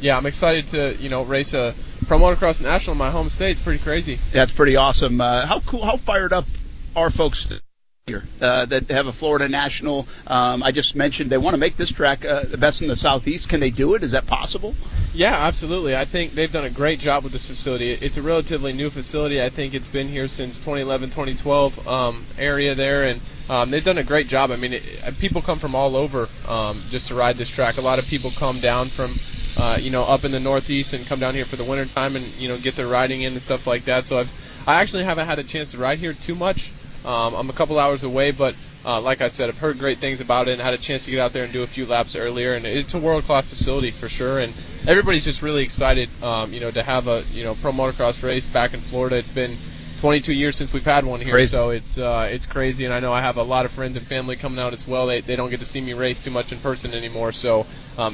yeah, I'm excited to race a Pro Motocross National in my home state. It's pretty crazy. That's pretty awesome. How cool? How fired up are folks here that have a Florida National? I just mentioned they want to make this track the best in the Southeast. Can they do it? Is that possible? Yeah, absolutely. I think they've done a great job with this facility. It's a relatively new facility. I think it's been here since 2011, 2012 area there, and they've done a great job. I mean, people come from all over just to ride this track. A lot of people come down from up in the Northeast and come down here for the wintertime and get their riding in and stuff like that. So I actually haven't had a chance to ride here too much. I'm a couple hours away, but like I said, I've heard great things about it and had a chance to get out there and do a few laps earlier. And it's a world-class facility for sure, and everybody's just really excited, to have a pro motocross race back in Florida. It's been 22 years since we've had one here, crazy. So it's crazy. And I know I have a lot of friends and family coming out as well. They don't get to see me race too much in person anymore, so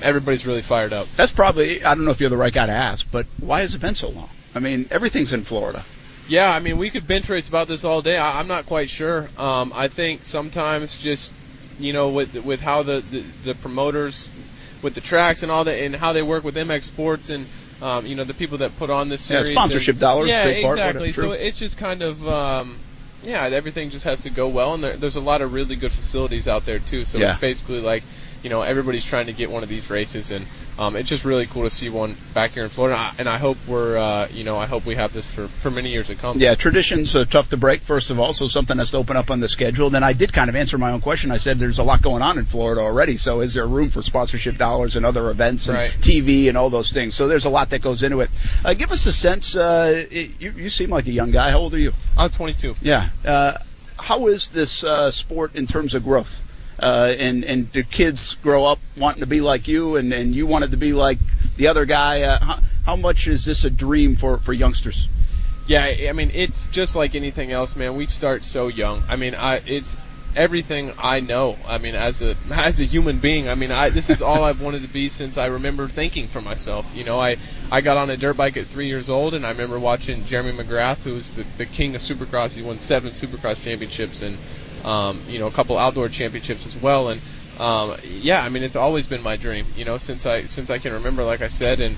everybody's really fired up. That's probably, I don't know if you're the right guy to ask, but why has it been so long? I mean, everything's in Florida. Yeah, I mean, we could bench race about this all day. I'm not quite sure. I think sometimes just, with how the promoters, with the tracks and all that, and how they work with MX Sports and, the people that put on this series. Yeah, sponsorship dollars. Yeah, exactly. So it's just kind of, everything just has to go well. And there's a lot of really good facilities out there, too. So it's basically like, you know, everybody's trying to get one of these races, and it's just really cool to see one back here in Florida. And I hope we're, I hope we have this for many years to come. Yeah, traditions are tough to break, first of all, so something has to open up on the schedule. Then I did kind of answer my own question. I said there's a lot going on in Florida already, so is there room for sponsorship dollars and other events and TV and all those things? So there's a lot that goes into it. Give us a sense. You seem like a young guy. How old are you? I'm 22. Yeah. How is this sport in terms of growth? And do kids grow up wanting to be like you, and you wanted to be like the other guy? How much is this a dream for youngsters? Yeah, I mean, it's just like anything else, man. We start so young. I mean, it's everything I know. I mean, as a human being, I mean, this is all I've wanted to be since I remember thinking for myself. You know, I got on a dirt bike at 3 years old, and I remember watching Jeremy McGrath, who's the king of Supercross. He won 7 Supercross championships and, a couple outdoor championships as well. And, I mean, it's always been my dream, you know, since I can remember, like I said, and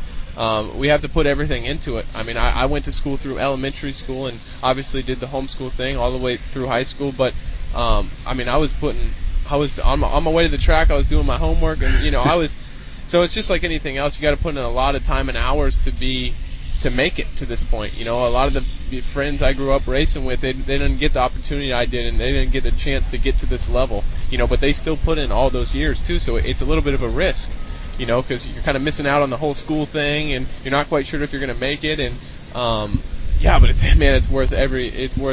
we have to put everything into it. I mean, I went to school through elementary school and obviously did the homeschool thing all the way through high school, but I was on my way to the track. I was doing my homework, and so it's just like anything else. You got to put in a lot of time and hours to make it to this point. You know, a lot of the friends I grew up racing with, they didn't get the opportunity I did, and they didn't get the chance to get to this level. You know, but they still put in all those years too. So it's a little bit of a risk, you know, because you're kind of missing out on the whole school thing, and you're not quite sure if you're going to make it. And but it's worth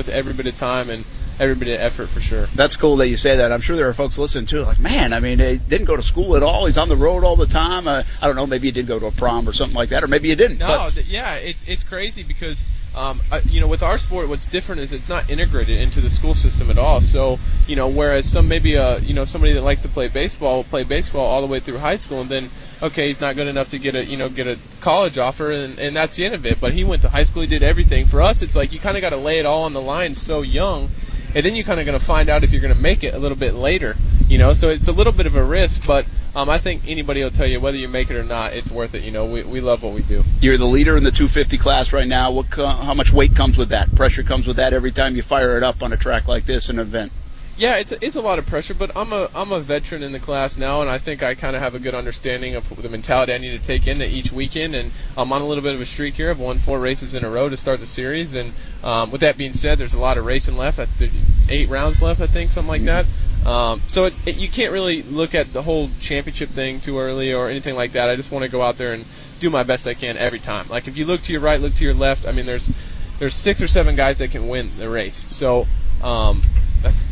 every bit of time and every bit of effort for sure. That's cool that you say that. I'm sure there are folks listening too, like, man, I mean, he didn't go to school at all. He's on the road all the time. I don't know, maybe you did go to a prom or something like that, or maybe you didn't. No, it's crazy because, with our sport, what's different is it's not integrated into the school system at all. So, you know, whereas somebody that likes to play baseball will play baseball all the way through high school, and then, okay, he's not good enough to get a college offer, and that's the end of it. But he went to high school, he did everything. For us, it's like you kind of got to lay it all on the line so young. And then you're kind of going to find out if you're going to make it a little bit later, you know. So it's a little bit of a risk, but I think anybody will tell you whether you make it or not, it's worth it. You know, we love what we do. You're the leader in the 250 class right now. How much weight comes with that? Pressure comes with that every time you fire it up on a track like this, an event. Yeah, it's a lot of pressure, but I'm a veteran in the class now, and I think I kind of have a good understanding of the mentality I need to take into each weekend, and I'm on a little bit of a streak here. I've won 4 races in a row to start the series, and with that being said, there's a lot of racing left. 8 rounds left, I think, something like that. So you can't really look at the whole championship thing too early or anything like that. I just want to go out there and do my best I can every time. Like, if you look to your right, look to your left, I mean, there's 6 or 7 guys that can win the race. So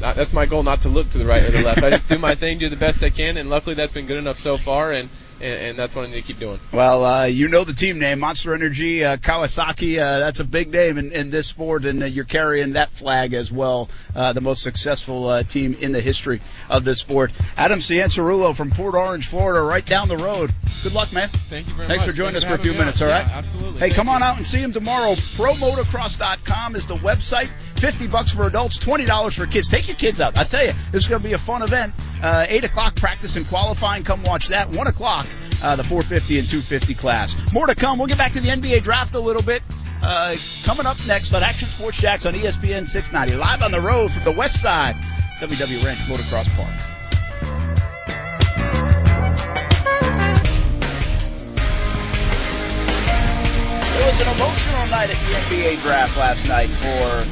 that's my goal, not to look to the right or the left. I just do my thing, do the best I can, and luckily that's been good enough so far, and that's what I need to keep doing. Well, you know the team name, Monster Energy, Kawasaki. That's a big name in this sport, and you're carrying that flag as well, the most successful team in the history of this sport. Adam Ciancerulo from Port Orange, Florida, right down the road. Good luck, man. Thank you very much. Thanks for joining us for a few minutes, all right? Yeah, absolutely. Hey, come on out and see him tomorrow. ProMotocross.com is the website. $50 for adults, $20 for kids. Take your kids out. I tell you, this is going to be a fun event. 8 o'clock practice and qualifying. Come watch that. 1 o'clock, the 450 and 250 class. More to come. We'll get back to the NBA draft a little bit. Coming up next on Action Sports Jacks on ESPN 690. Live on the road from the west side, WW Ranch Motocross Park. It was an emotional night at the NBA draft last night for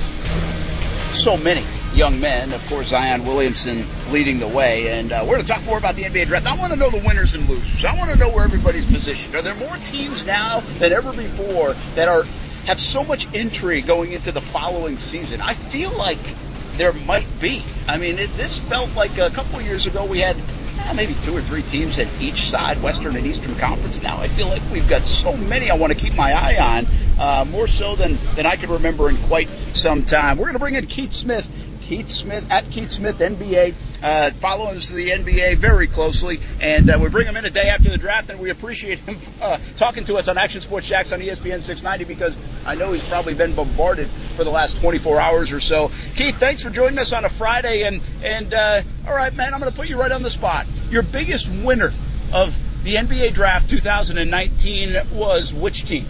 so many young men. Of course, Zion Williamson leading the way. And we're going to talk more about the NBA draft. I want to know the winners and losers. I want to know where everybody's positioned. Are there more teams now than ever before that have so much intrigue going into the following season? I feel like there might be. I mean, this felt like a couple of years ago we had maybe 2 or 3 teams at each side, Western and Eastern Conference now. I feel like we've got so many I want to keep my eye on, more so than I can remember in quite some time. We're going to bring in Keith Smith, at Keith Smith NBA, follows the NBA very closely, and we bring him in a day after the draft, and we appreciate him talking to us on Action Sports Jacks on ESPN 690, because I know he's probably been bombarded for the last 24 hours or so. Keith, thanks for joining us on a Friday, and all right, man, I'm going to put you right on the spot. Your biggest winner of the NBA draft 2019 was which team?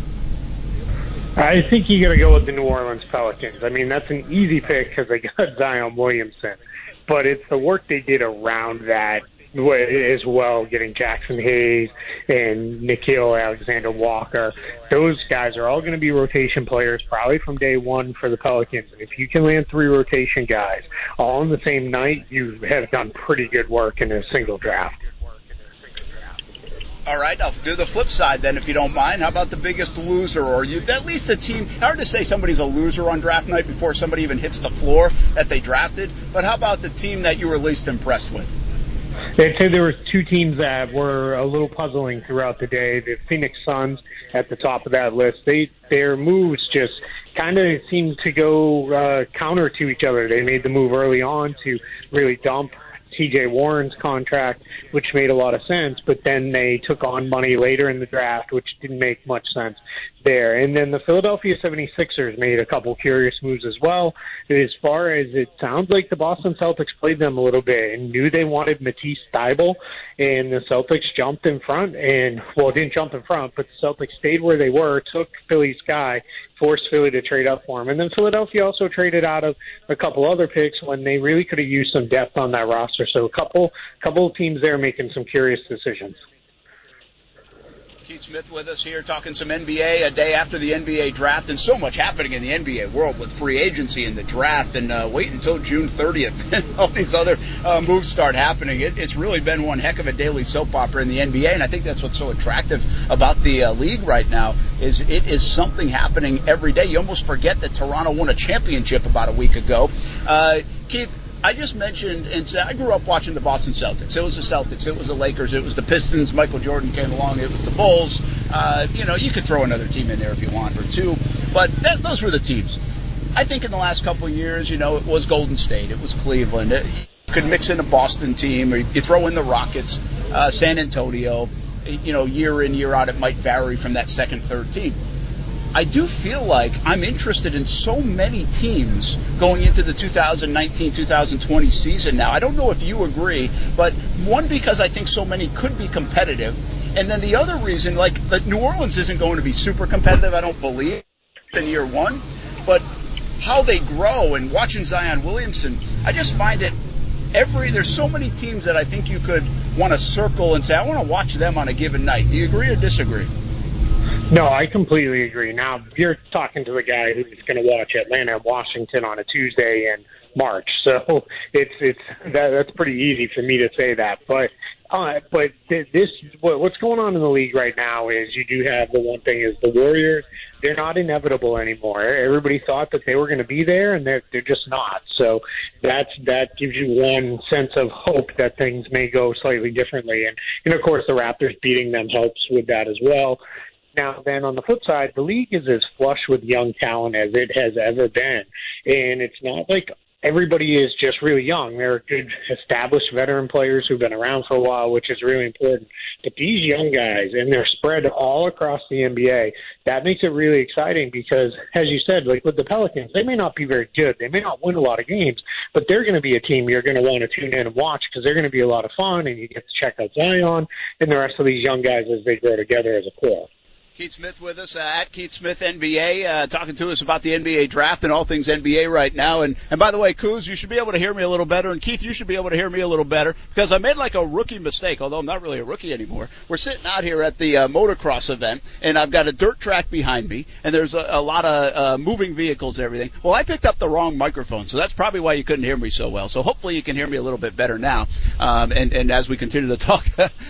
I think you got to go with the New Orleans Pelicans. I mean, that's an easy pick because they got Zion Williamson. But it's the work they did around that as well, getting Jackson Hayes and Nickeil Alexander-Walker. Those guys are all going to be rotation players probably from day one for the Pelicans. And if you can land three rotation guys all on the same night, you have done pretty good work in a single draft. All right, I'll do the flip side then, if you don't mind. How about the biggest loser, or you, at least the team? Hard to say somebody's a loser on draft night before somebody even hits the floor that they drafted, but how about the team that you were least impressed with? I'd say there were two teams that were a little puzzling throughout the day. The Phoenix Suns at the top of that list, their moves just kind of seemed to go counter to each other. They made the move early on to really dump T.J. Warren's contract, which made a lot of sense, but then they took on money later in the draft, which didn't make much sense there. And then the Philadelphia 76ers made a couple curious moves as well. As far as it sounds like the Boston Celtics played them a little bit and knew they wanted Matisse Thybulle, and the Celtics jumped in front, and, well, didn't jump in front, but the Celtics stayed where they were, took Philly's guy, forced Philly to trade up for him. And then Philadelphia also traded out of a couple other picks when they really could have used some depth on that roster. So a couple of teams there making some curious decisions. Keith Smith with us here talking some NBA a day after the NBA draft, and so much happening in the NBA world with free agency and the draft, and wait until June 30th and all these other moves start happening. It's really been one heck of a daily soap opera in the NBA, and I think that's what's so attractive about the league right now is it is something happening every day. You almost forget that Toronto won a championship about a week ago. Keith, I just mentioned, and said, I grew up watching the Boston Celtics. It was the Celtics. It was the Lakers. It was the Pistons. Michael Jordan came along. It was the Bulls. You know, you could throw another team in there if you want, or two. But those were the teams. I think in the last couple of years, you know, it was Golden State. It was Cleveland. You could mix in a Boston team, or you throw in the Rockets, San Antonio. You know, year in, year out, it might vary from that second, third team. I do feel like I'm interested in so many teams going into the 2019-2020 season now. I don't know if you agree, but one, because I think so many could be competitive, and then the other reason, like New Orleans isn't going to be super competitive, I don't believe, in year one, but how they grow and watching Zion Williamson, I just find it there's so many teams that I think you could want to circle and say, I want to watch them on a given night. Do you agree or disagree? No, I completely agree. Now, you're talking to a guy who's going to watch Atlanta and Washington on a Tuesday in March, so that's pretty easy for me to say that. But what's going on in the league right now is you do have the one thing is the Warriors. They're not inevitable anymore. Everybody thought that they were going to be there, and they're just not. So that gives you one sense of hope that things may go slightly differently. And of course, the Raptors beating them helps with that as well. Now, then, on the flip side, the league is as flush with young talent as it has ever been, and it's not like everybody is just really young. There are good, established veteran players who've been around for a while, which is really important. But these young guys, and they're spread all across the NBA, that makes it really exciting because, as you said, like with the Pelicans, they may not be very good. They may not win a lot of games, but they're going to be a team you're going to want to tune in and watch because they're going to be a lot of fun, and you get to check out Zion and the rest of these young guys as they grow together as a core. Keith Smith with us at Keith Smith NBA, talking to us about the NBA draft and all things NBA right now. And by the way, Kuz, you should be able to hear me a little better, and Keith, you should be able to hear me a little better, because I made like a rookie mistake, although I'm not really a rookie anymore. We're sitting out here at the motocross event, and I've got a dirt track behind me, and there's a lot of moving vehicles and everything. Well, I picked up the wrong microphone, so that's probably why you couldn't hear me so well. So hopefully you can hear me a little bit better now, and as we continue to talk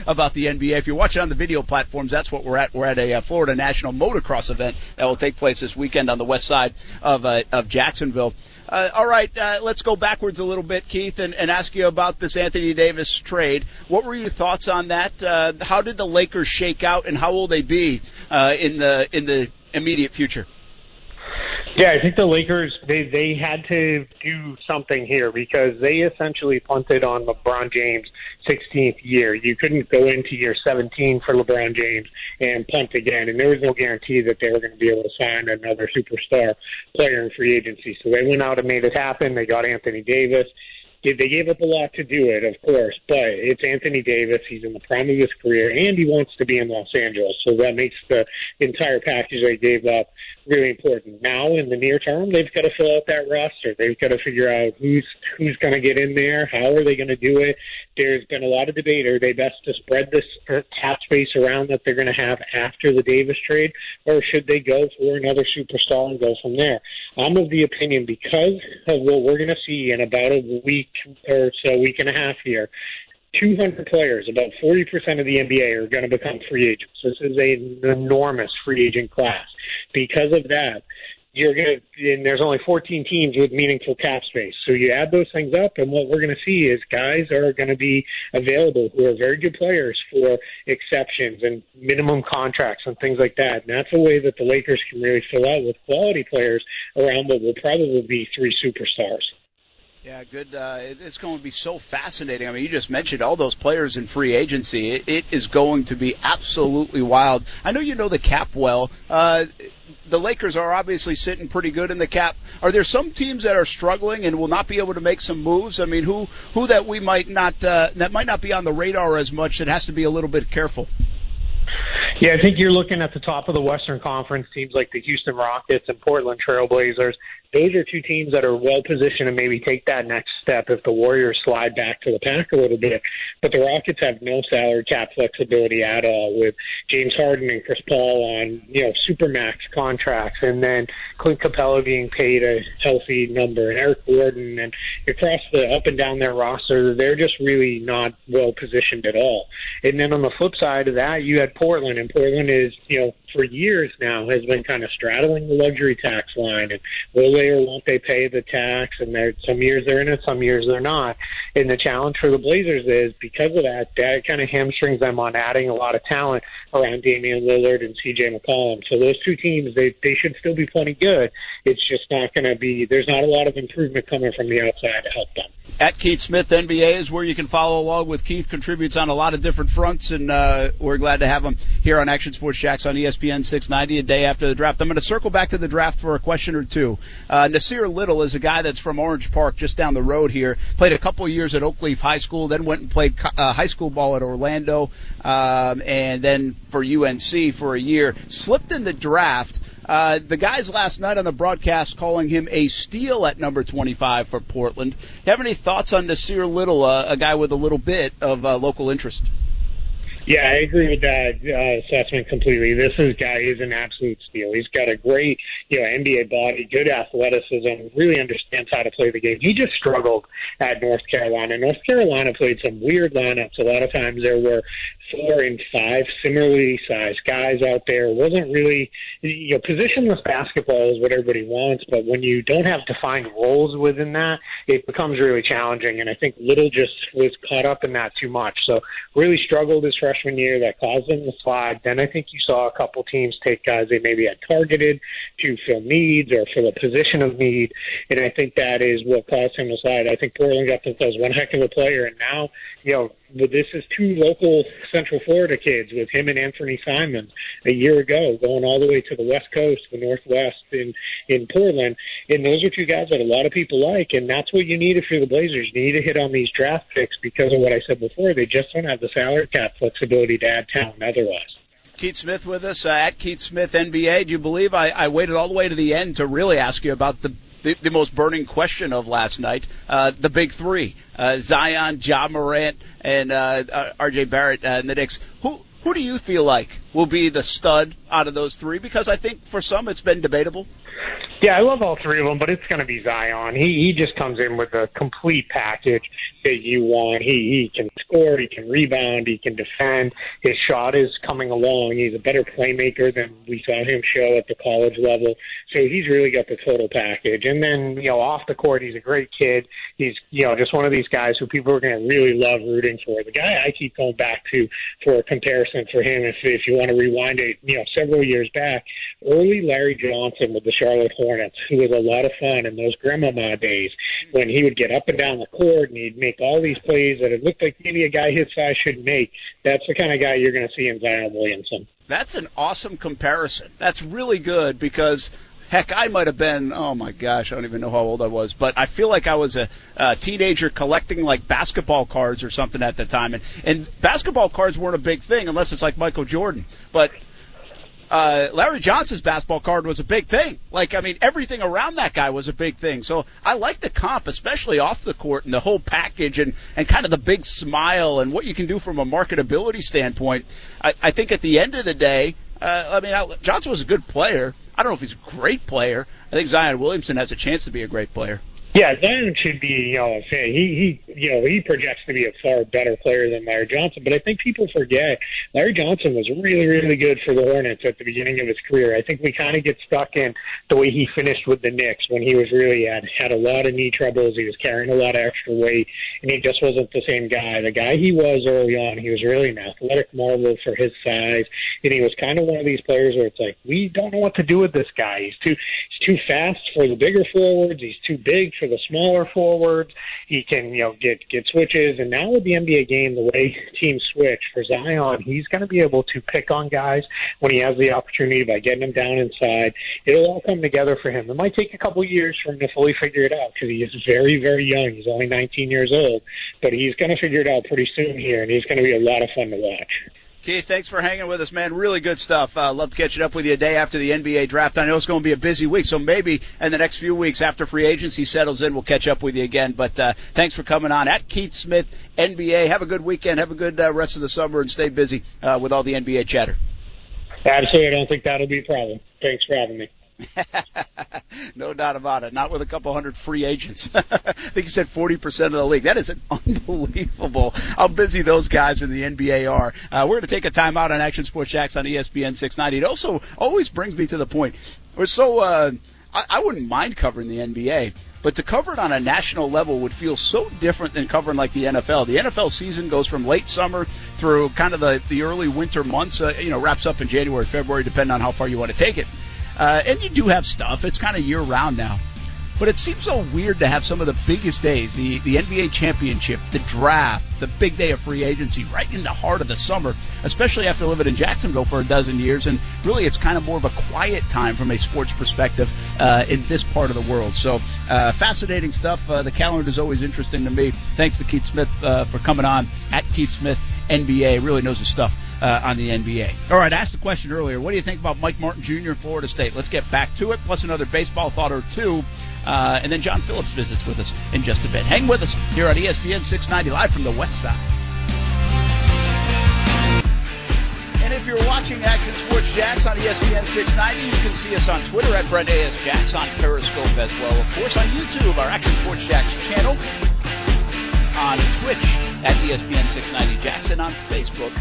about the NBA. If you're watching on the video platforms, that's what we're at. We're at a Florida National motocross event that will take place this weekend on the west side of Jacksonville. All right, let's go backwards a little bit, Keith, and ask you about this Anthony Davis trade. What were your thoughts on that? How did the Lakers shake out, and how will they be in the immediate future? Yeah, I think the Lakers, they had to do something here because they essentially punted on LeBron James' 16th year. You couldn't go into year 17 for LeBron James and punt again, and there was no guarantee that they were going to be able to sign another superstar player in free agency. So they went out and made it happen. They got Anthony Davis. They gave up a lot to do it, of course, but it's Anthony Davis. He's in the prime of his career, and he wants to be in Los Angeles, so that makes the entire package they gave up really important. Now, in the near term, they've got to fill out that roster. They've got to figure out who's going to get in there, how are they going to do it. There's been a lot of debate. Are they best to spread this cap space around that they're going to have after the Davis trade, or should they go for another superstar and go from there? I'm of the opinion, because of what we're going to see in about a week or so, week and a half here, 200 players, about 40% of the NBA, are going to become free agents. This is an enormous free agent class. Because of that, and there's only 14 teams with meaningful cap space. So you add those things up, and what we're going to see is guys are going to be available who are very good players for exceptions and minimum contracts and things like that. And that's a way that the Lakers can really fill out with quality players around what will probably be three superstars. Yeah, good. It's going to be so fascinating. I mean, you just mentioned all those players in free agency. It is going to be absolutely wild. I know you know the cap well. The Lakers are obviously sitting pretty good in the cap. Are there some teams that are struggling and will not be able to make some moves? I mean, who that we might not that might not be on the radar as much, that has to be a little bit careful? Yeah, I think you're looking at the top of the Western Conference, teams like the Houston Rockets and Portland Trail Blazers. Those are two teams that are well-positioned to maybe take that next step if the Warriors slide back to the pack a little bit. But the Rockets have no salary cap flexibility at all, with James Harden and Chris Paul on, supermax contracts, and then Clint Capella being paid a healthy number, and Eric Gordon, and across the up and down their roster, they're just really not well-positioned at all. And then on the flip side of that, you had Portland, and Portland is, for years now has been kind of straddling the luxury tax line, and will they or won't they pay the tax, and some years they're in it, some years they're not. And the challenge for the Blazers is, because of that kind of hamstrings them on adding a lot of talent around Damian Lillard and CJ McCollum. So those two teams, they should still be plenty good. It's just not going to be, there's not a lot of improvement coming from the outside to help them. At Keith Smith NBA is where you can follow along with Keith. Contributes on a lot of different fronts, and we're glad to have him here on Action Sports Jacks on ESPN 690 a day after the draft. I'm going to circle back to the draft for a question or two. Nasir Little is a guy that's from Orange Park, just down the road here. Played a couple years at Oakleaf High School, then went and played high school ball at Orlando, and then for UNC for a year. Slipped in the draft. The guys last night on the broadcast calling him a steal at number 25 for Portland. Have any thoughts on Nasir Little, a guy with a little bit of local interest? Yeah, I agree with that assessment completely. This guy is an absolute steal. He's got a great, NBA body, good athleticism, really understands how to play the game. He just struggled at North Carolina. North Carolina played some weird lineups. A lot of times there were 4 and 5 similarly sized guys out there. Wasn't really, positionless basketball is what everybody wants, but when you don't have defined roles within that, it becomes really challenging. And I think Little just was caught up in that too much. So really struggled his freshman year. That caused him to slide. Then I think you saw a couple teams take guys they maybe had targeted to fill needs or fill a position of need. And I think that is what caused him to slide. I think Portland got themselves one heck of a player. And now, this is two local Central Florida kids with him and Anthony Simon a year ago, going all the way to the West Coast, the Northwest in Portland. And those are two guys that a lot of people like, and that's what you need if you're the Blazers. You need to hit on these draft picks because of what I said before. They just don't have the salary cap flexibility to add talent otherwise. Keith Smith with us at Keith Smith NBA. Do you believe I waited all the way to the end to really ask you about the most burning question of last night, the big three, Zion, Ja Morant, and R.J. Barrett and the Knicks. Who do you feel like will be the stud out of those three? Because I think for some it's been debatable. Yeah, I love all three of them, but it's going to be Zion. He just comes in with a complete package that you want. He can score, he can rebound, he can defend. His shot is coming along. He's a better playmaker than we saw him show at the college level. So he's really got the total package. And then, off the court, he's a great kid. He's, just one of these guys who people are going to really love rooting for. The guy I keep going back to for a comparison for him, if you want to rewind it, several years back, early Larry Johnson with the Charlotte Hornets, who was a lot of fun in those grandmama days when he would get up and down the court and he'd make all these plays that it looked like maybe a guy his size should make. That's the kind of guy you're going to see in Zion Williamson. That's an awesome comparison. That's really good because, heck, I might have been, oh my gosh, I don't even know how old I was, but I feel like I was a teenager collecting like basketball cards or something at the time. And basketball cards weren't a big thing unless it's like Michael Jordan. But Larry Johnson's basketball card was a big thing. Like, I mean, everything around that guy was a big thing. So I like the comp, especially off the court and the whole package and kind of the big smile and what you can do from a marketability standpoint. I think at the end of the day, Johnson was a good player. I don't know if he's a great player. I think Zion Williamson has a chance to be a great player. Yeah, Zion should be he projects to be a far better player than Larry Johnson, but I think people forget Larry Johnson was really, really good for the Hornets at the beginning of his career. I think we kind of get stuck in the way he finished with the Knicks when he was really had a lot of knee troubles. He was carrying a lot of extra weight, and he just wasn't the same guy. The guy he was early on, he was really an athletic marvel for his size, and he was kind of one of these players where it's like, we don't know what to do with this guy. He's too fast for the bigger forwards. He's too big for the smaller forwards. He can, get switches. And now with the NBA game, the way teams switch, for Zion, he's going to be able to pick on guys when he has the opportunity by getting them down inside. It'll all come together for him. It might take a couple years for him to fully figure it out because he is very, very young. He's only 19 years old, but he's going to figure it out pretty soon here, and he's going to be a lot of fun to watch. Keith, thanks for hanging with us, man. Really good stuff. Love to catch it up with you a day after the NBA draft. I know it's going to be a busy week, so maybe in the next few weeks after free agency settles in, we'll catch up with you again. But thanks for coming on. At Keith Smith, NBA. Have a good weekend. Have a good rest of the summer and stay busy with all the NBA chatter. Absolutely. I don't think that'll be a problem. Thanks for having me. No doubt about it. Not with a couple hundred free agents. I think you said 40% of the league. That is unbelievable how busy those guys in the NBA are. We're going to take a timeout on Action Sports Jacks on ESPN 690. It also always brings me to the point. We're so I wouldn't mind covering the NBA, but to cover it on a national level would feel so different than covering like the NFL. The NFL season goes from late summer through kind of the early winter months, wraps up in January, February, depending on how far you want to take it. And you do have stuff. It's kind of year-round now. But it seems so weird to have some of the biggest days, the NBA championship, the draft, the big day of free agency, right in the heart of the summer, especially after living in Jacksonville for a dozen years. And really, it's kind of more of a quiet time from a sports perspective in this part of the world. So fascinating stuff. The calendar is always interesting to me. Thanks to Keith Smith for coming on. At Keith Smith, NBA, really knows his stuff. On the NBA. All right, I asked the question earlier. What do you think about Mike Martin Jr. and Florida State? Let's get back to it, plus another baseball thought or two. And then John Phillips visits with us in just a bit. Hang with us here on ESPN 690 live from the West Side. And if you're watching Action Sports Jacks on ESPN 690, you can see us on Twitter at Brent A.S. Jacks, on Periscope as well. Of course, on YouTube, our Action Sports Jacks channel, on Twitch at ESPN 690 Jacks, and on Facebook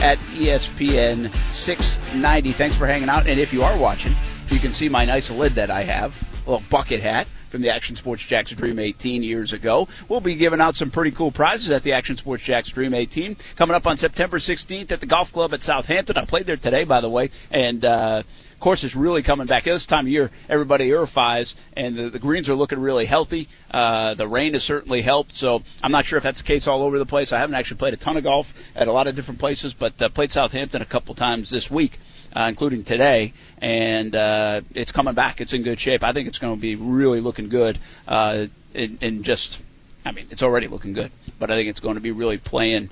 at ESPN 690. Thanks for hanging out. And if you are watching, you can see my nice lid that I have, a little bucket hat from the Action Sports Jacks Dream 18 years ago. We'll be giving out some pretty cool prizes at the Action Sports Jacks Dream 18 coming up on September 16th at the Golf Club at Southampton. I played there today, by the way, and course is really coming back. This time of year, everybody erifies, and the greens are looking really healthy. The rain has certainly helped, so I'm not sure if that's the case all over the place. I haven't actually played a ton of golf at a lot of different places, but played Southampton a couple times this week, including today, and it's coming back. It's in good shape. I think it's going to be really looking good it's already looking good, but I think it's going to be really playing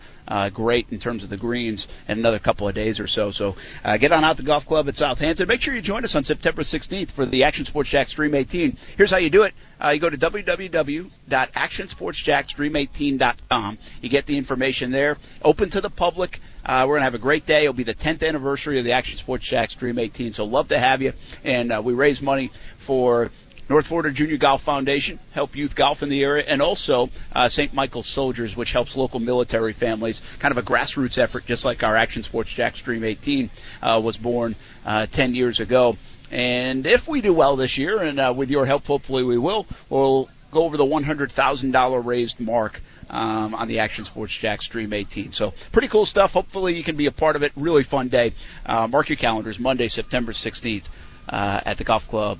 great in terms of the greens in another couple of days or so. So get on out to the Golf Club at Southampton. Make sure you join us on September 16th for the Action Sports Jacks Dream 18. Here's how you do it. You go to www.actionsportsjacksdream18.com. You get the information there. Open to the public. We're going to have a great day. It'll be the 10th anniversary of the Action Sports Jacks Dream 18, so love to have you. And we raise money for North Florida Junior Golf Foundation, help youth golf in the area, and also St. Michael's Soldiers, which helps local military families, kind of a grassroots effort, just like our Action Sports Jacks Dream 18 was born 10 years ago. And if we do well this year, and with your help, hopefully we will, we'll go over the $100,000 raised mark on the Action Sports Jacks Dream 18. So pretty cool stuff. Hopefully you can be a part of it. Really fun day. Mark your calendars, Monday, September 16th at the Golf Club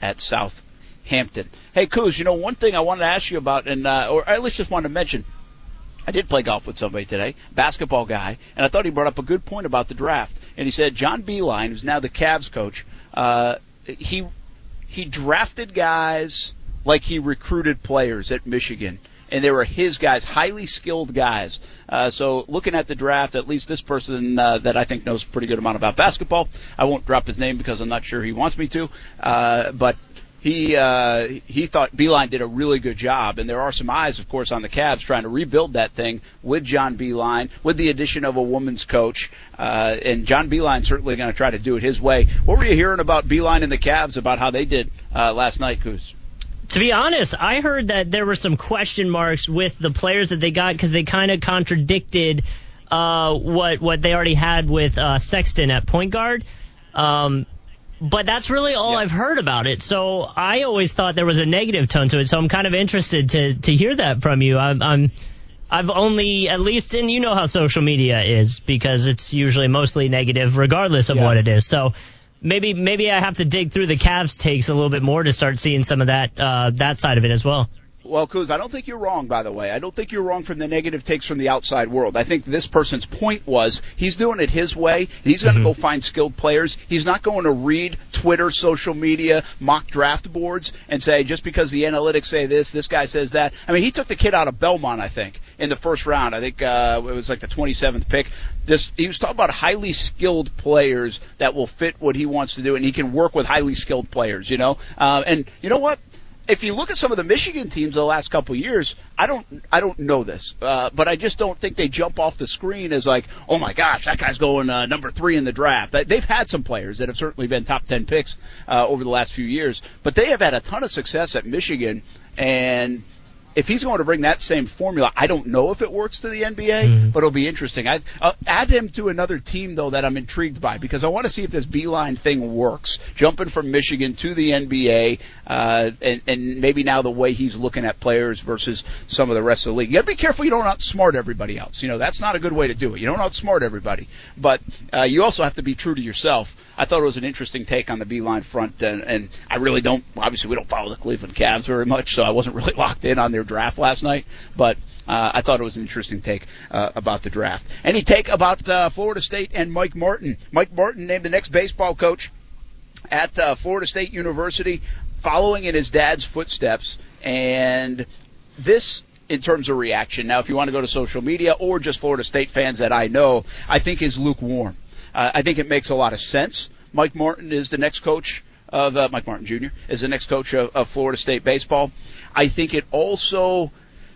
at Southampton. Hey, Kuz, one thing I wanted to ask you about, and or at least just wanted to mention, I did play golf with somebody today, basketball guy, and I thought he brought up a good point about the draft. And he said John Beilein, who's now the Cavs coach, he drafted guys like he recruited players at Michigan. and they were his guys, highly skilled guys. So looking at the draft, at least this person that I think knows a pretty good amount about basketball, I won't drop his name because I'm not sure he wants me to, but he thought Beilein did a really good job, and there are some eyes, of course, on the Cavs trying to rebuild that thing with John Beilein, with the addition of a woman's coach, and John Beilein certainly going to try to do it his way. What were you hearing about Beilein and the Cavs, about how they did last night, Coos? To be honest, I heard that there were some question marks with the players that they got because they kind of contradicted what they already had with Sexton at point guard. But that's really all I've heard about it. So I always thought there was a negative tone to it. So I'm kind of interested to hear that from you. I've only, at least, and you know how social media is, because it's usually mostly negative regardless of what it is. So maybe I have to dig through the Cavs takes a little bit more to start seeing some of that side of it as well. Well, Kuz, I don't think you're wrong, by the way. I don't think you're wrong from the negative takes from the outside world. I think this person's point was he's doing it his way, and he's going to go find skilled players. He's not going to read Twitter, social media, mock draft boards, and say just because the analytics say this, this guy says that. I mean, he took the kid out of Belmont, I think, in the first round. I think it was like the 27th pick. He was talking about highly skilled players that will fit what he wants to do, and he can work with highly skilled players, you know. And you know what? If you look at some of the Michigan teams the last couple of years, I don't know this, but I just don't think they jump off the screen as like, oh my gosh, that guy's going number 3 in the draft. They've had some players that have certainly been top 10 picks over the last few years, but they have had a ton of success at Michigan, and if he's going to bring that same formula, I don't know if it works to the NBA, but it'll be interesting. I'll add him to another team, though, that I'm intrigued by, because I want to see if this Beilein thing works, jumping from Michigan to the NBA, and maybe now the way he's looking at players versus some of the rest of the league. You got to be careful you don't outsmart everybody else. You know, that's not a good way to do it. You don't outsmart everybody, but you also have to be true to yourself. I thought it was an interesting take on the Beilein front, and I really don't – obviously we don't follow the Cleveland Cavs very much, so I wasn't really locked in on their draft last night, but I thought it was an interesting take about the draft. Any take about Florida State and Mike Martin? Mike Martin named the next baseball coach at Florida State University, following in his dad's footsteps, and this – in terms of reaction. Now, if you want to go to social media or just Florida State fans that I know, I think is lukewarm. I think it makes a lot of sense. Mike Martin is the next coach of Mike Martin Jr. is the next coach of Florida State baseball. I think it also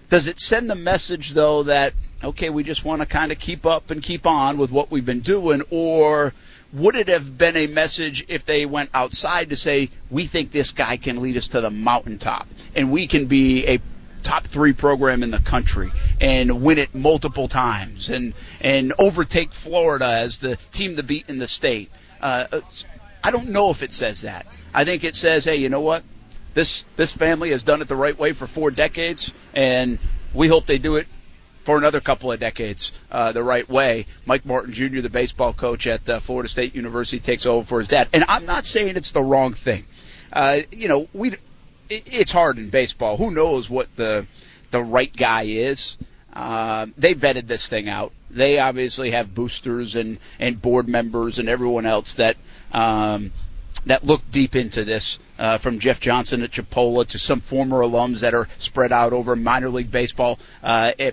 does it send the message, though, that okay, we just want to kind of keep up and keep on with what we've been doing, or would it have been a message if they went outside to say we think this guy can lead us to the mountaintop and we can be a top 3 program in the country and win it multiple times and overtake Florida as the team to beat in the state. I don't know if it says that. I think it says, hey, you know what? This family has done it the right way for 4 decades, and we hope they do it for another couple of decades the right way. Mike Martin Jr., the baseball coach at Florida State University, takes over for his dad. And I'm not saying it's the wrong thing. It's hard in baseball. Who knows what the right guy is? They vetted this thing out. They obviously have boosters and board members and everyone else that look deep into this, from Jeff Johnson at Chipola to some former alums that are spread out over minor league baseball,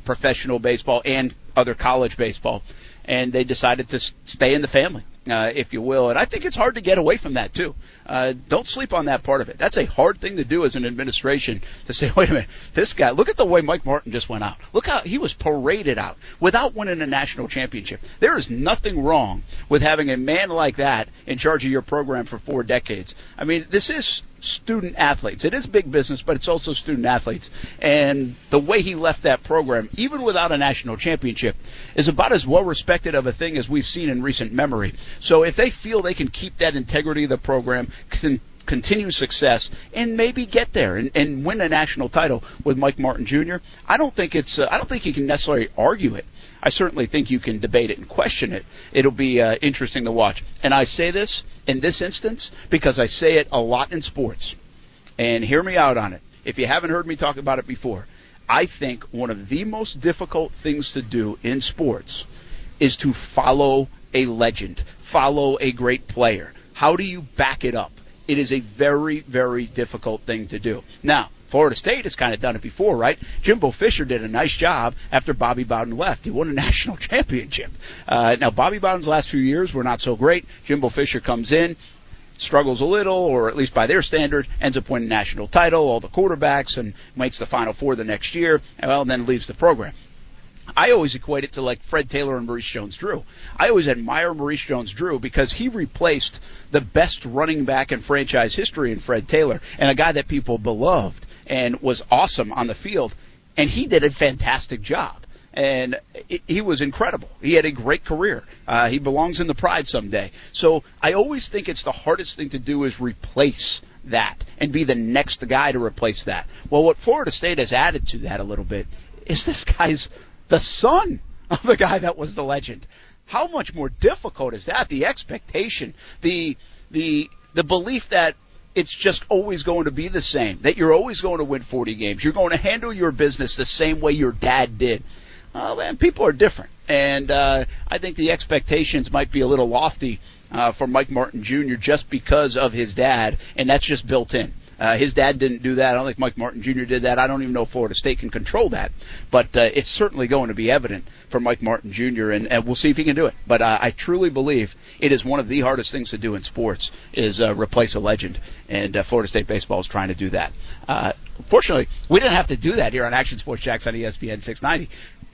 professional baseball, and other college baseball. And they decided to stay in the family, if you will. And I think it's hard to get away from that, too. Don't sleep on that part of it. That's a hard thing to do as an administration, to say, wait a minute, this guy, look at the way Mike Martin just went out. Look how he was paraded out without winning a national championship. There is nothing wrong with having a man like that in charge of your program for 4 decades. I mean, this is student athletes. It is big business, but it's also student athletes. And the way he left that program, even without a national championship, is about as well respected of a thing as we've seen in recent memory. So if they feel they can keep that integrity of the program, continue success, and maybe get there and win a national title with Mike Martin Jr., I don't think you can necessarily argue it. I certainly think you can debate it and question it. It'll be interesting to watch. And I say this in this instance because I say it a lot in sports. And hear me out on it. If you haven't heard me talk about it before, I think one of the most difficult things to do in sports is to follow a legend, follow a great player. How do you back it up? It is a very, very difficult thing to do. Now, Florida State has kind of done it before, right? Jimbo Fisher did a nice job after Bobby Bowden left. He won a national championship. Now, Bobby Bowden's last few years were not so great. Jimbo Fisher comes in, struggles a little, or at least by their standards, ends up winning national title, all the quarterbacks, and makes the Final Four the next year, and then leaves the program. I always equate it to like Fred Taylor and Maurice Jones-Drew. I always admire Maurice Jones-Drew because he replaced the best running back in franchise history in Fred Taylor, and a guy that people beloved and was awesome on the field, and he did a fantastic job. And he was incredible. He had a great career. He belongs in the Pride someday. So I always think it's the hardest thing to do is replace that and be the next guy to replace that. Well, what Florida State has added to that a little bit is this guy's the son of the guy that was the legend. How much more difficult is that? The expectation, the belief that it's just always going to be the same, that you're always going to win 40 games. You're going to handle your business the same way your dad did. Man, people are different, and I think the expectations might be a little lofty for Mike Martin Jr. just because of his dad, and that's just built in. His dad didn't do that. I don't think Mike Martin Jr. did that. I don't even know if Florida State can control that, but it's certainly going to be evident for Mike Martin Jr., and we'll see if he can do it. But I truly believe it is one of the hardest things to do in sports is replace a legend, and Florida State baseball is trying to do that. Fortunately, we didn't have to do that here on Action Sports Jacks on ESPN 690.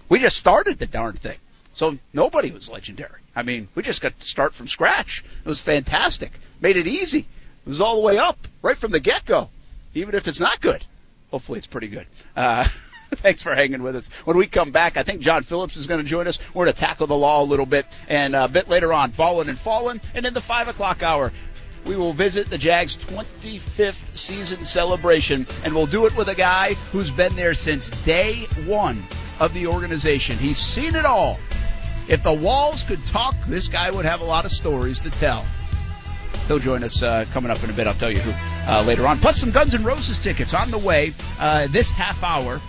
We just started the darn thing. So nobody was legendary. I mean, we just got to start from scratch. It was fantastic. Made it easy. It was all the way up, right from the get-go, even if it's not good. Hopefully it's pretty good. Thanks for hanging with us. When we come back, I think John Phillips is going to join us. We're going to tackle the law a little bit, and a bit later on, Ballin' and Fallin'. And in the 5 o'clock hour, we will visit the Jags' 25th season celebration, and we'll do it with a guy who's been there since day one of the organization. He's seen it all. If the walls could talk, this guy would have a lot of stories to tell. He'll join us coming up in a bit. I'll tell you who later on. Plus some Guns N' Roses tickets on the way this half hour.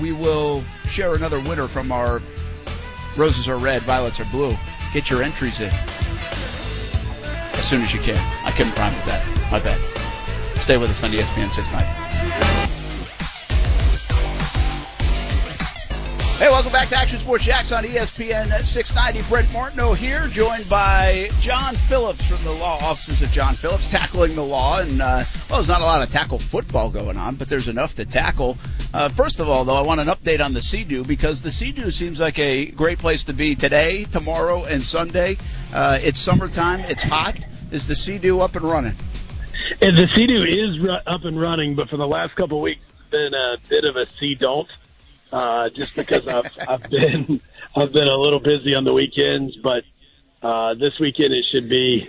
We will share another winner from our Roses Are Red, Violets Are Blue. Get your entries in as soon as you can. I couldn't rhyme with that. My bad. Stay with us on ESPN 690. Hey, welcome back to Action Sports Jacks on ESPN 690. Brent Martineau here, joined by John Phillips from the law offices of John Phillips, tackling the law. And, well, there's not a lot of tackle football going on, but there's enough to tackle. First of all, though, I want an update on the Sea-Doo, because the Sea-Doo seems like a great place to be today, tomorrow, and Sunday. It's summertime. It's hot. Is the Sea-Doo up and running? And the Sea-Doo is up and running, but for the last couple of weeks, it's been a bit of a sea-don't. Just because I've been a little busy on the weekends, but this weekend it should be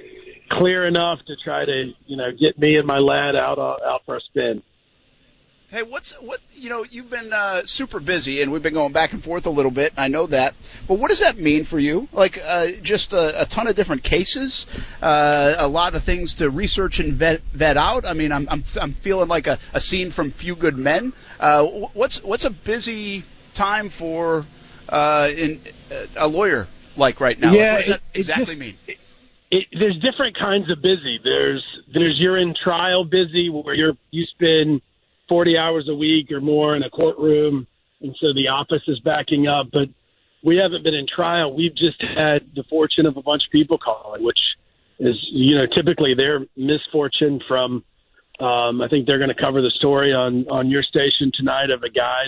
clear enough to try to get me and my lad out for a spin. Hey, you've been super busy, and we've been going back and forth a little bit. I know that, but what does that mean for you? Like just a ton of different cases, a lot of things to research and vet out. I mean, I'm feeling like a scene from Few Good Men. What's a busy time for a lawyer like right now? Yeah, like, what does that exactly mean? There's different kinds of busy. There's you're in trial busy where you spend 40 hours a week or more in a courtroom, and so the office is backing up. But we haven't been in trial. We've just had the fortune of a bunch of people calling, which is typically their misfortune from. I think they're going to cover the story on your station tonight of a guy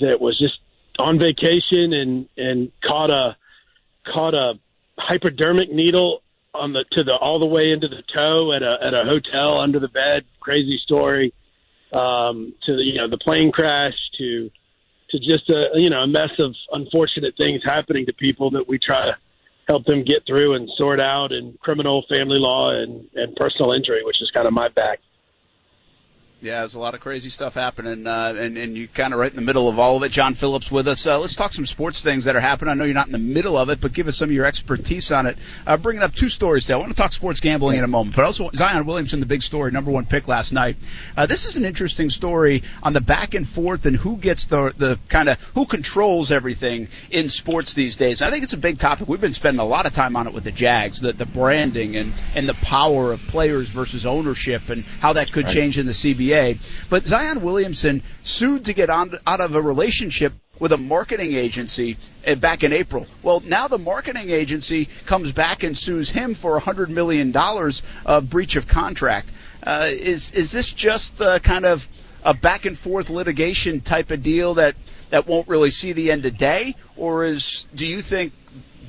that was just on vacation and caught a hypodermic needle all the way into the toe at a hotel under the bed. Crazy story. To the plane crash to just a mess of unfortunate things happening to people that we try to help them get through and sort out in criminal, family law, and personal injury, which is kind of my bag. Yeah, there's a lot of crazy stuff happening, and you're kind of right in the middle of all of it. John Phillips with us. Let's talk some sports things that are happening. I know you're not in the middle of it, but give us some of your expertise on it. Bringing up two stories there. I want to talk sports gambling in a moment, but also Zion Williamson, the big story, #1 pick last night. This is an interesting story on the back and forth and who gets the kind of who controls everything in sports these days. And I think it's a big topic. We've been spending a lot of time on it with the Jags, the branding and the power of players versus ownership and how that could change in the CBS. NBA. But Zion Williamson sued to get out of a relationship with a marketing agency back in April. Well, now the marketing agency comes back and sues him for $100 million of breach of contract. Is this just kind of a back-and-forth litigation type of deal that won't really see the end of day? Or do you think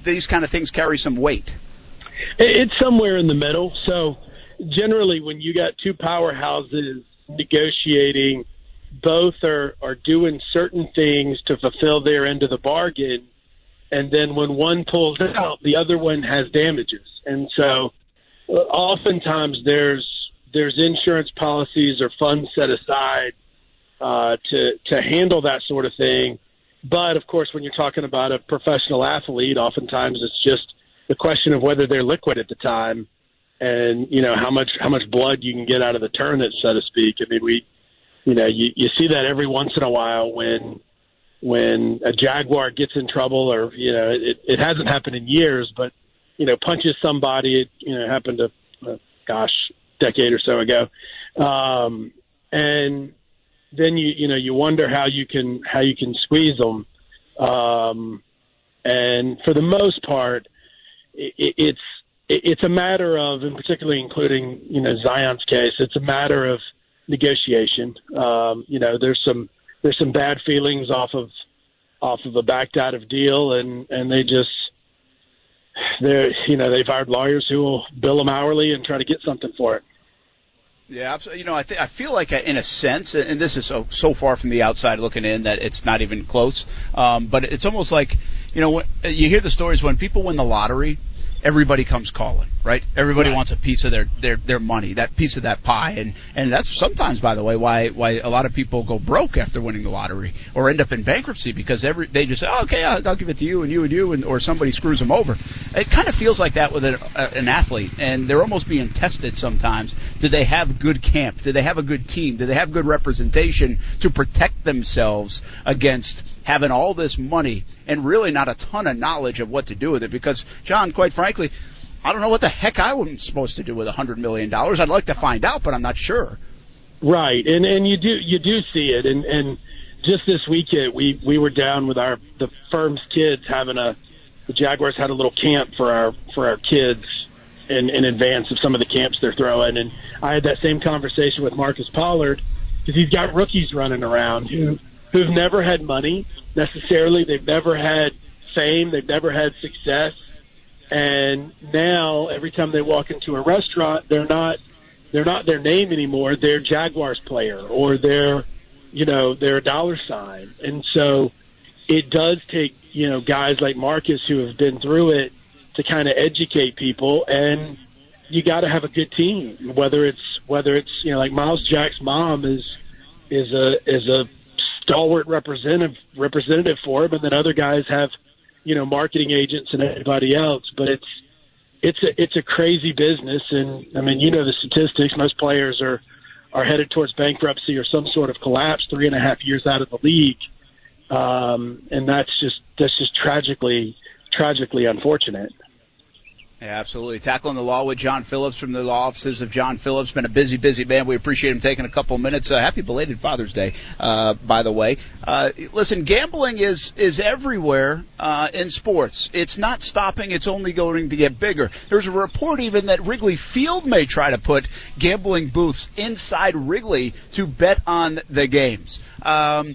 these kind of things carry some weight? It's somewhere in the middle. So generally when you got two powerhouses negotiating, both are doing certain things to fulfill their end of the bargain. And then when one pulls out, the other one has damages. And so oftentimes there's insurance policies or funds set aside to handle that sort of thing. But, of course, when you're talking about a professional athlete, oftentimes it's just the question of whether they're liquid at the time and, you know, how much blood you can get out of the turnip, so to speak. I mean, you see that every once in a while when a Jaguar gets in trouble or, you know, it hasn't happened in years, but, you know, punches somebody. It, you know, happened a decade or so ago. And then you wonder how you can squeeze them. And for the most part, it's a matter of, and particularly including, you know, Zion's case, it's a matter of negotiation. You know, there's some bad feelings off of a backed out of deal, and they've hired lawyers who will bill them hourly and try to get something for it. Yeah, absolutely. You know, I feel like in a sense, and this is so far from the outside looking in that it's not even close, but it's almost like, you know, when you hear the stories when people win the lottery, everybody comes calling, right? Everybody wants a piece of their money, that piece of that pie, and that's sometimes, by the way, why a lot of people go broke after winning the lottery or end up in bankruptcy because they just say, oh, okay, I'll give it to you and you and you, and or somebody screws them over. It kind of feels like that with an athlete, and they're almost being tested sometimes. Do they have good camp? Do they have a good team? Do they have good representation to protect themselves against having all this money and really not a ton of knowledge of what to do with it? Because, John, quite frankly, I don't know what the heck I was supposed to do with $100 million. I'd like to find out, but I'm not sure. Right, and you do see it. And just this weekend, we were down with the firm's kids having the Jaguars had a little camp for our kids in advance of some of the camps they're throwing. And I had that same conversation with Marcus Pollard because he's got rookies running around who've never had money necessarily. They've never had fame. They've never had success. And now every time they walk into a restaurant, they're not their name anymore. They're Jaguars player or they're a dollar sign. And so it does take, you know, guys like Marcus who have been through it to kind of educate people. And you got to have a good team, whether it's, you know, like Miles Jack's mom is a stalwart representative for him, and then other guys have, you know, marketing agents and everybody else. But it's a crazy business, and I mean, you know, the statistics. Most players are headed towards bankruptcy or some sort of collapse 3.5 years out of the league, and that's just tragically unfortunate. Yeah, absolutely. Tackling the Law with John Phillips from the law offices of John Phillips. Been a busy, busy man. We appreciate him taking a couple minutes. Happy belated Father's Day, by the way. Listen, gambling is everywhere in sports. It's not stopping. It's only going to get bigger. There's a report even that Wrigley Field may try to put gambling booths inside Wrigley to bet on the games. My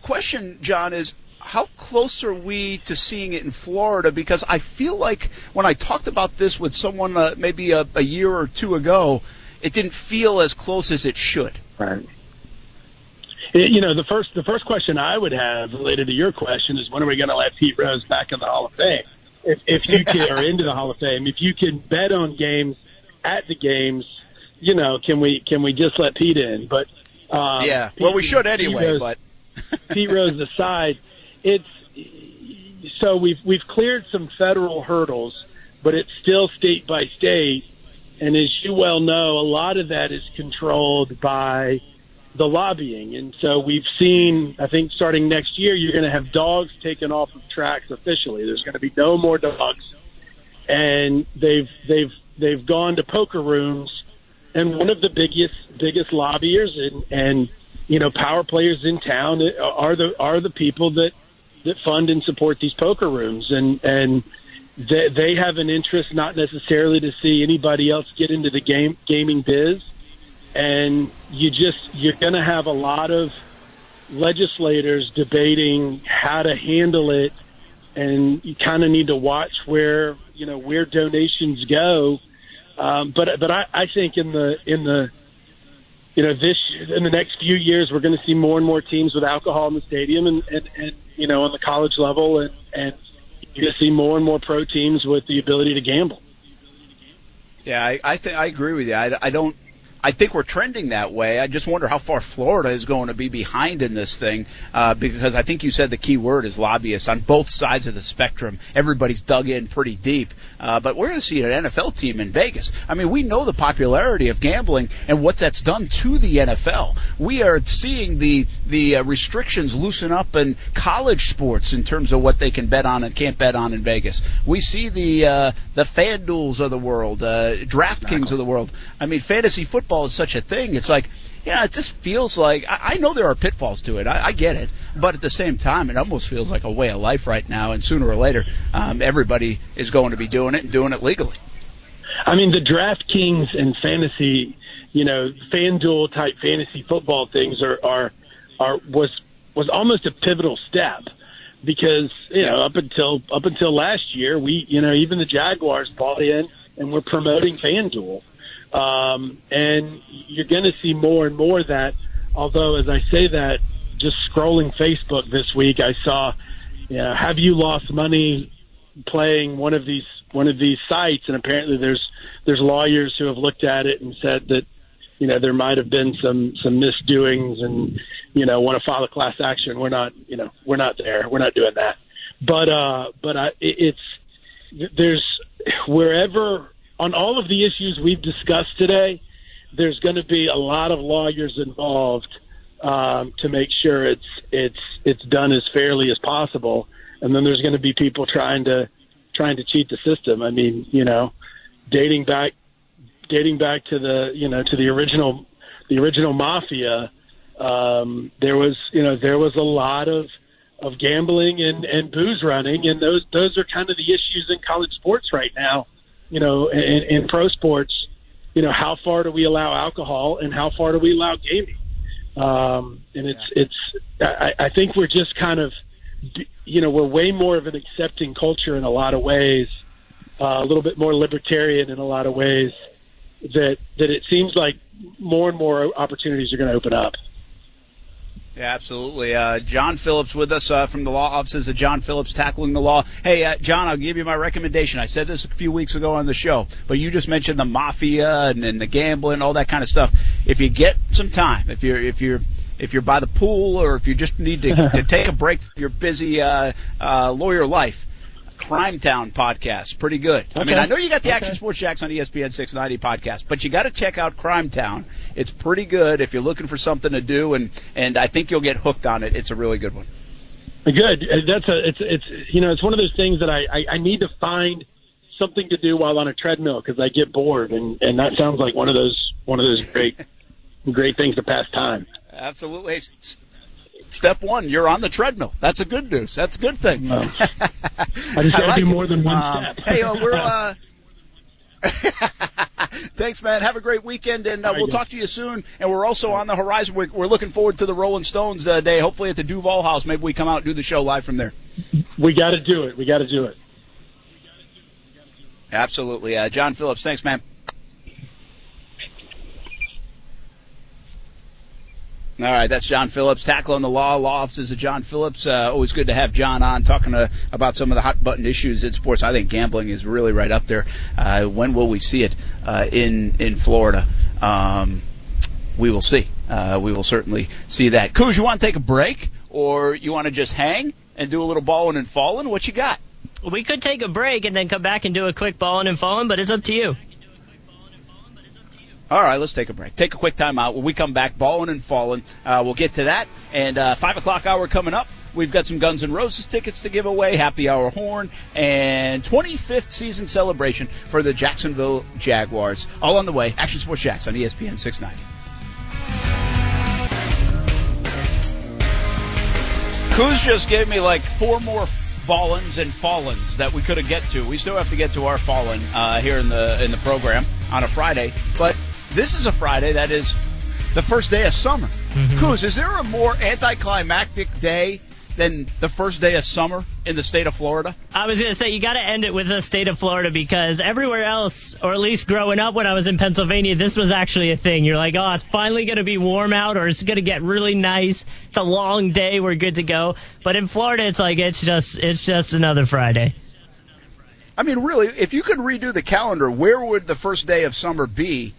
question, John, is, how close are we to seeing it in Florida? Because I feel like when I talked about this with someone maybe a year or two ago, it didn't feel as close as it should. Right. You know, the first question I would have related to your question is, when are we going to let Pete Rose back in the Hall of Fame? If you can, or into the Hall of Fame, if you can bet on games at the games, you know, can we just let Pete in? But yeah, well, we should anyway. Pete Rose, but Pete Rose aside. So we've cleared some federal hurdles, but it's still state by state. And as you well know, a lot of that is controlled by the lobbying. And so we've seen, I think starting next year, you're going to have dogs taken off of tracks officially. There's going to be no more dogs. And they've gone to poker rooms and one of the biggest lobbyers and you know, power players in town are the people that fund and support these poker rooms, and they have an interest not necessarily to see anybody else get into the gaming biz. And you're going to have a lot of legislators debating how to handle it, and you kind of need to watch where, you know, where donations go. But I think in the you know, in the next few years, we're going to see more and more teams with alcohol in the stadium, and you know, on the college level, and you're going to see more and more pro teams with the ability to gamble. Yeah, I agree with you. I think we're trending that way. I just wonder how far Florida is going to be behind in this thing, because I think you said the key word is lobbyists on both sides of the spectrum. Everybody's dug in pretty deep. But we're going to see an NFL team in Vegas. I mean, we know the popularity of gambling and what that's done to the NFL. We are seeing the restrictions loosen up in college sports in terms of what they can bet on and can't bet on in Vegas. We see the FanDuels of the world, DraftKings of the world. I mean, fantasy football is such a thing. It's like, yeah, it just feels like, I know there are pitfalls to it. I get it. But at the same time, it almost feels like a way of life right now. And sooner or later, everybody is going to be doing it and doing it legally. I mean, the DraftKings and fantasy, you know, FanDuel type fantasy football things was almost a pivotal step, because, you know, up until last year, we, you know, even the Jaguars bought in and were promoting FanDuel. And you're going to see more and more of that. Although, as I say that, just scrolling Facebook this week, I saw, you know, have you lost money playing one of these sites? And apparently, there's lawyers who have looked at it and said that, you know, there might have been some misdoings, and, you know, want to file a class action. We're not, you know, we're not there. We're not doing that. But there's wherever. On all of the issues we've discussed today, there's going to be a lot of lawyers involved to make sure it's done as fairly as possible. And then there's going to be people trying to cheat the system. I mean, you know, dating back to the, you know, to the original mafia, there was a lot of gambling and booze running, and those are kind of the issues in college sports right now. You know, in pro sports, you know, how far do we allow alcohol and how far do we allow gaming? I think we're just kind of, you know, we're way more of an accepting culture in a lot of ways, a little bit more libertarian in a lot of ways, that it seems like more and more opportunities are going to open up. Yeah, absolutely. John Phillips with us from the law offices of John Phillips Tackling the Law. Hey, John, I'll give you my recommendation. I said this a few weeks ago on the show, but you just mentioned the mafia and the gambling, all that kind of stuff. If you get some time, if you're by the pool, or if you just need to take a break from your busy lawyer life, Crime Town podcast, pretty good. Okay. I mean, I know you got the Action Sports Jacks on ESPN 690 podcast, but you got to check out Crime Town. It's pretty good if you're looking for something to do, and I think you'll get hooked on it. It's a really good one. Good. It's one of those things that I need to find something to do while on a treadmill, because I get bored, and that sounds like one of those great things to pass time. Absolutely. Step one, you're on the treadmill. That's a good news. That's a good thing. No. I just got to do more than one step. Hey, we're thanks, man. Have a great weekend, and we'll talk to you soon. And we're also on the horizon. We're looking forward to the Rolling Stones day, hopefully at the Duval House. Maybe we come out and do the show live from there. We got to do it. Absolutely. John Phillips, thanks, man. All right, that's John Phillips, Tackling the Law, law offices of John Phillips. Always good to have John on, talking about some of the hot-button issues in sports. I think gambling is really right up there. When will we see it in Florida? We will see. We will certainly see that. Coos, you want to take a break, or you want to just hang and do a little balling and falling? What you got? We could take a break and then come back and do a quick balling and falling, but it's up to you. All right, let's take a break. Take a quick timeout. When we come back, Ballin' and Fallin', we'll get to that. And 5 o'clock hour coming up. We've got some Guns N' Roses tickets to give away, Happy Hour Horn, and 25th season celebration for the Jacksonville Jaguars. All on the way, Action Sports Jacks on ESPN 690. Kuz just gave me like four more Fallons and Fallons that we could have get to. We still have to get to our Fallen here in the program on a Friday. But this is a Friday that is the first day of summer. Mm-hmm. Kuz, is there a more anticlimactic day than the first day of summer in the state of Florida? I was going to say, you got to end it with the state of Florida, because everywhere else, or at least growing up when I was in Pennsylvania, this was actually a thing. You're like, oh, it's finally going to be warm out, or it's going to get really nice. It's a long day. We're good to go. But in Florida, it's like it's just another Friday. I mean, really, if you could redo the calendar, where would the first day of summer be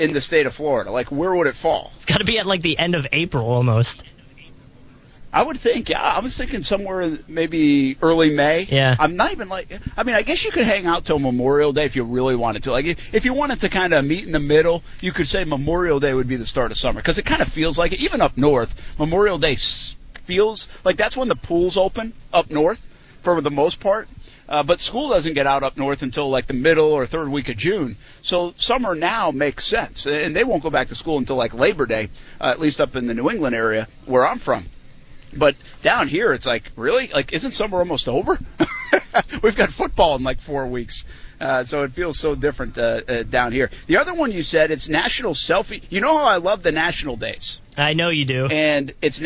in the state of Florida? Like, where would it fall? It's got to be at like the end of April almost. I would think, yeah, I was thinking somewhere maybe early May. Yeah. I'm not even like, I mean, I guess you could hang out till Memorial Day if you really wanted to. Like, if you wanted to kind of meet in the middle, you could say Memorial Day would be the start of summer, because it kind of feels like it. Even up north, Memorial Day feels like that's when the pools open up north for the most part. But school doesn't get out up north until like the middle or third week of June. So summer now makes sense. And they won't go back to school until like Labor Day, at least up in the New England area where I'm from. But down here, it's like, really? Like, isn't summer almost over? We've got football in like 4 weeks. So it feels so different down here. The other one you said, it's National Selfie. You know how I love the National Days. I know you do. And it's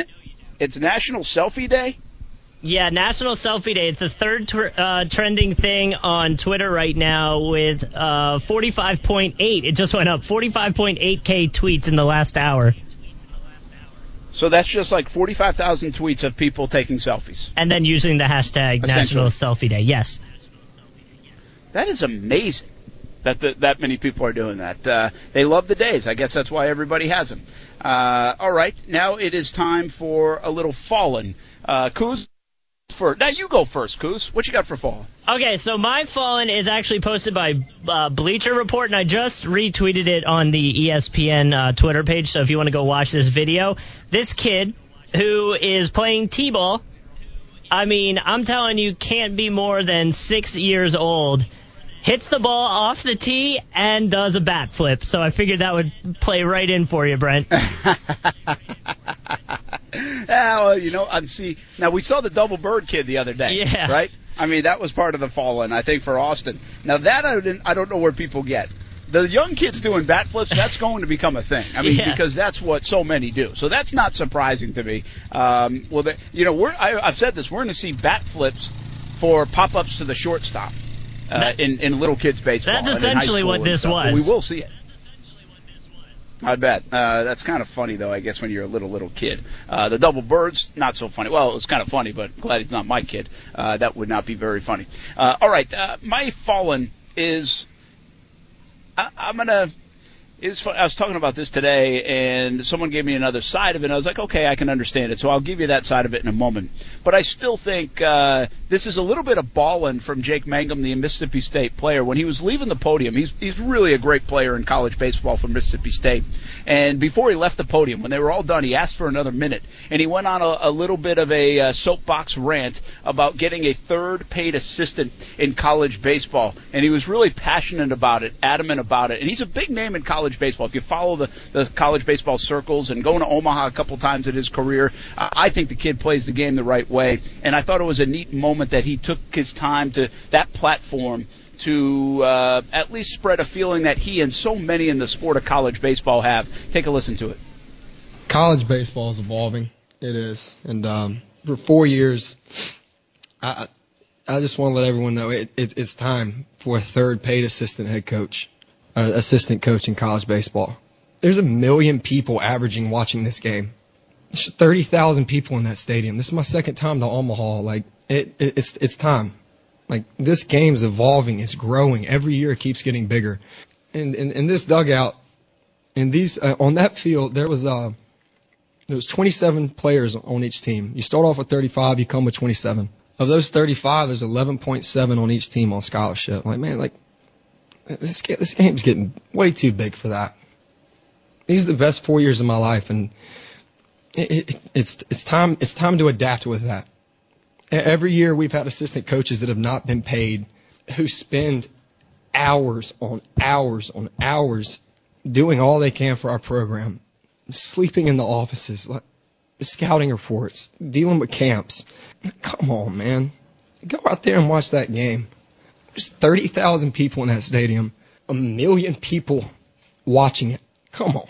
National Selfie Day? Yeah, National Selfie Day. It's the third trending thing on Twitter right now with 45.8. It just went up. 45.8K tweets in the last hour. So that's just like 45,000 tweets of people taking selfies. And then using the hashtag National Selfie Day. Yes. That is amazing that that many people are doing that. They love the days. I guess that's why everybody has them. All right. Now it is time for a little Fallen. Kuz, now you go first, Kuz. What you got for Fallen? Okay, so my Fallen is actually posted by Bleacher Report, and I just retweeted it on the ESPN Twitter page, so if you want to go watch this video. This kid who is playing T-ball, I mean, I'm telling you, can't be more than 6 years old, hits the ball off the tee and does a bat flip. So I figured that would play right in for you, Brent. Well, you know, now we saw the double bird kid the other day, yeah. Right? I mean, that was part of the Fallen, I think, for Austin. Now, that I don't know where people get. The young kids doing bat flips, that's going to become a thing. I mean, yeah. Because that's what so many do. So that's not surprising to me. Well, you know, I've said this. We're going to see bat flips for pop-ups to the shortstop in little kids' baseball. That's essentially what this was. Well, we will see it. I bet. That's kind of funny, though, I guess, when you're a little kid. The double birds, not so funny. Well, it's kind of funny, but glad it's not my kid. That would not be very funny. All right. My Fallen is... I was talking about this today, and someone gave me another side of it, and I was like, okay, I can understand it, so I'll give you that side of it in a moment. But I still think this is a little bit of ballin' from Jake Mangum, the Mississippi State player. When he was leaving the podium, he's really a great player in college baseball for Mississippi State. And before he left the podium, when they were all done, he asked for another minute, and he went on a little bit of a soapbox rant about getting a third paid assistant in college baseball. And he was really passionate about it, adamant about it, and he's a big name in college baseball. If you follow the college baseball circles and going to Omaha a couple times in his career, I think the kid plays the game the right way. And I thought it was a neat moment that he took his time to that platform to at least spread a feeling that he and so many in the sport of college baseball have. Take a listen to it. College baseball is evolving. It is. And for 4 years, I just want to let everyone know it's time for a third paid assistant head coach. Assistant coach in college baseball. There's 1 million people averaging watching this game. There's 30,000 people in that stadium. This is my second time to Omaha. Like it's time. Like this game's evolving. It's growing. Every year it keeps getting bigger. And in this dugout, in these on that field, there was 27 players on each team. You start off with 35. You come with 27. Of those 35, there's 11.7 on each team on scholarship. Like man, like. This game's getting way too big for that. These are the best 4 years of my life, and It's time to adapt with that. Every year we've had assistant coaches that have not been paid who spend hours doing all they can for our program, sleeping in the offices, like scouting reports, dealing with camps. Come on, man. Go out there and watch that game. There's 30,000 people in that stadium, 1 million people watching it. Come on.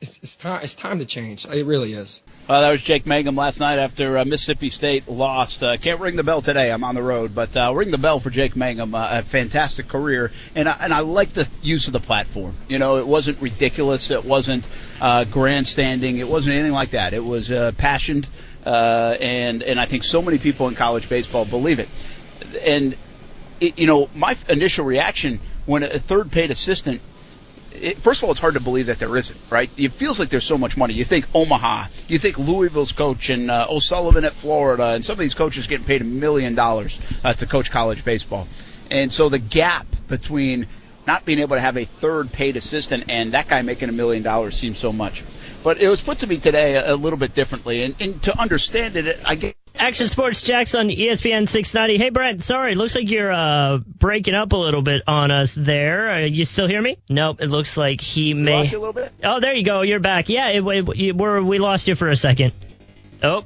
It's time to change. It really is. That was Jake Mangum last night after Mississippi State lost. Can't ring the bell today. I'm on the road, but ring the bell for Jake Mangum. A fantastic career, and I like the use of the platform. You know, it wasn't ridiculous. It wasn't grandstanding. It wasn't anything like that. It was passionate, and I think so many people in college baseball believe it. And it, you know, my initial reaction when a third paid assistant. First of all, it's hard to believe that there isn't, right? It feels like there's so much money. You think Omaha, you think Louisville's coach and O'Sullivan at Florida, and some of these coaches getting paid $1 million to coach college baseball. And so the gap between not being able to have a third paid assistant and that guy making $1 million seems so much. But it was put to me today a little bit differently, and to understand it, I get. Action Sports Jacks on ESPN 690. Hey, Brent, sorry, looks like you're breaking up a little bit on us there. You still hear me? Nope, it looks like he may... Lost you a little bit? Oh, there you go, you're back. Yeah, we lost you for a second. Oh,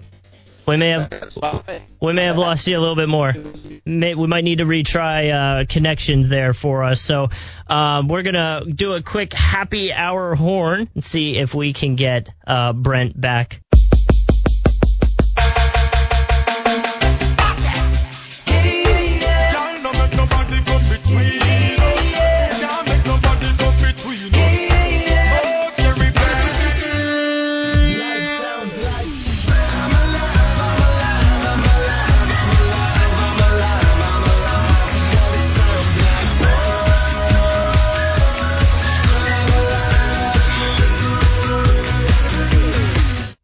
we may have lost you a little bit more. We might need to retry connections there for us. So we're going to do a quick happy hour horn and see if we can get Brent back.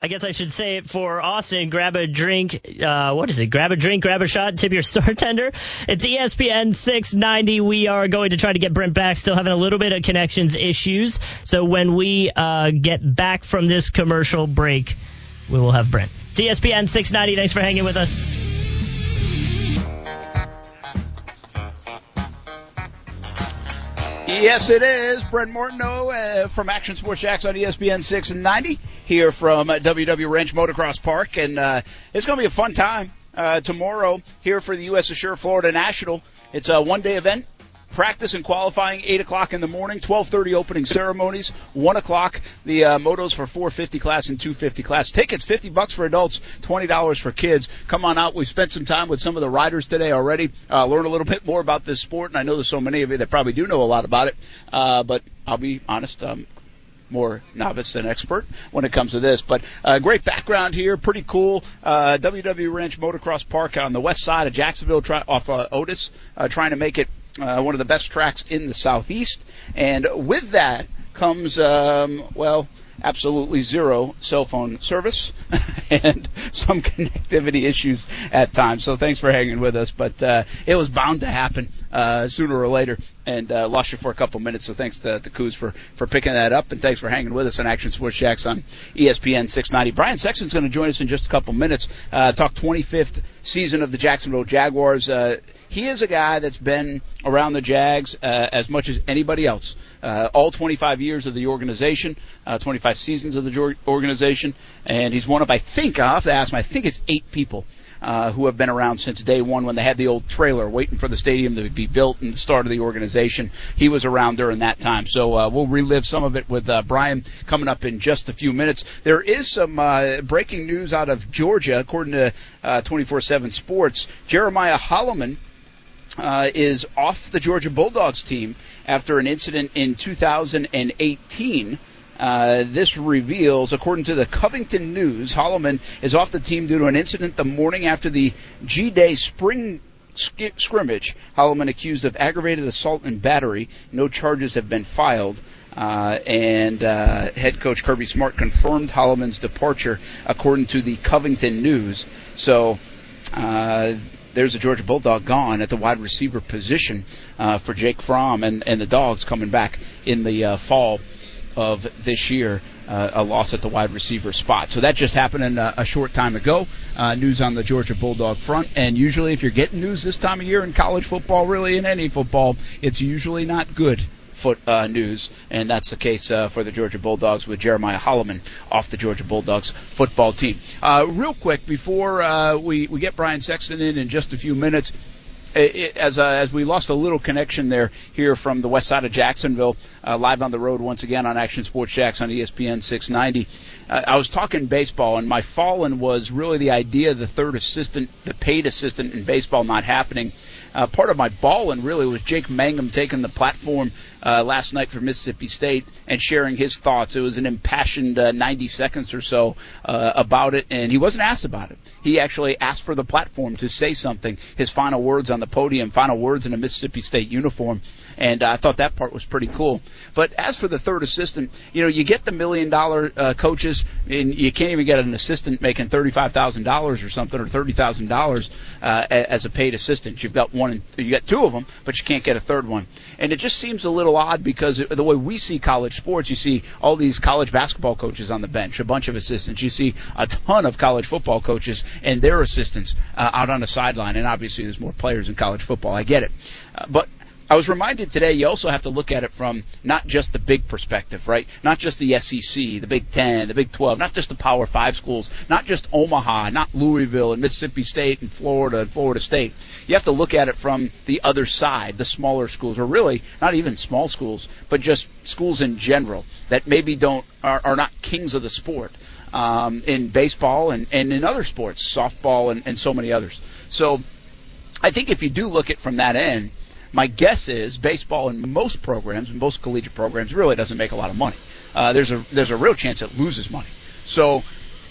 I guess I should say it for Austin. Grab a drink. What is it? Grab a drink, grab a shot, tip your bartender. It's ESPN 690. We are going to try to get Brent back. Still having a little bit of connections issues. So when we get back from this commercial break, we will have Brent. It's ESPN 690. Thanks for hanging with us. Yes, it is. Brent Martineau from Action Sports Jacks on ESPN 690. Here from WW Ranch Motocross Park, and it's going to be a fun time tomorrow here for the U.S. Assure Florida National. It's a one-day event, practice and qualifying, 8 o'clock in the morning, 12:30 opening ceremonies, 1 o'clock, the motos for 450 class and 250 class. Tickets, $50 for adults, $20 for kids. Come on out. We've spent some time with some of the riders today already, learn a little bit more about this sport, and I know there's so many of you that probably do know a lot about it, but I'll be honest, more novice than expert when it comes to this, but great background here, pretty cool. WW Ranch Motocross Park on the west side of Jacksonville, off Otis, trying to make it one of the best tracks in the southeast. And with that comes, absolutely zero cell phone service and some connectivity issues at times. So thanks for hanging with us. But it was bound to happen sooner or later, and lost you for a couple minutes. So thanks to Coos for picking that up, and thanks for hanging with us on Action Sports Jacks on ESPN 690. Brian Sexton's going to join us in just a couple minutes, talk 25th season of the Jacksonville Jaguars. He is a guy that's been around the Jags as much as anybody else. All 25 years of the organization, 25 seasons of the organization, and he's one of, I think it's 8 people who have been around since day one when they had the old trailer waiting for the stadium to be built and the start of the organization. He was around during that time. So we'll relive some of it with Brian coming up in just a few minutes. There is some breaking news out of Georgia, according to 24/7 Sports. Jeremiah Holloman is off the Georgia Bulldogs team after an incident in 2018. This reveals, according to the Covington News, Holloman is off the team due to an incident the morning after the G-Day spring scrimmage. Holloman accused of aggravated assault and battery. No charges have been filed. And head coach Kirby Smart confirmed Holloman's departure, according to the Covington News. So there's a Georgia Bulldog gone at the wide receiver position for Jake Fromm and the Dogs coming back in the fall of this year. a loss at the wide receiver spot. So that just happened in a short time ago. News on the Georgia Bulldog front. And usually if you're getting news this time of year in college football, really in any football, it's usually not good news, and that's the case for the Georgia Bulldogs with Jeremiah Holloman off the Georgia Bulldogs football team. Real quick, before we get Brian Sexton in just a few minutes, as we lost a little connection there here from the west side of Jacksonville, live on the road once again on Action Sports Jacks on ESPN 690. I was talking baseball, and my fallen was really the idea of the third assistant, the paid assistant in baseball not happening. Part of my ballin' really was Jake Mangum taking the platform last night for Mississippi State and sharing his thoughts. It was an impassioned 90 seconds or so about it, and he wasn't asked about it. He actually asked for the platform to say something, his final words on the podium, final words in a Mississippi State uniform, and I thought that part was pretty cool. But as for the third assistant, you know, you get the $1 million coaches, and you can't even get an assistant making $35,000 or something, or $30,000 as a paid assistant. You've got one, you got two of them, but you can't get a third one. And it just seems a little odd because the way we see college sports, you see all these college basketball coaches on the bench, a bunch of assistants. You see a ton of college football coaches and their assistants out on the sideline. And obviously there's more players in college football. I get it. But I was reminded today you also have to look at it from not just the big perspective, right? Not just the SEC, the Big Ten, the Big 12, not just the Power 5 schools, not just Omaha, not Louisville and Mississippi State and Florida State. You have to look at it from the other side, the smaller schools, or really not even small schools, but just schools in general that maybe are not kings of the sport in baseball and in other sports, softball and so many others. So I think if you do look at it from that end, my guess is baseball in most programs, in most collegiate programs, really doesn't make a lot of money. There's a real chance it loses money. So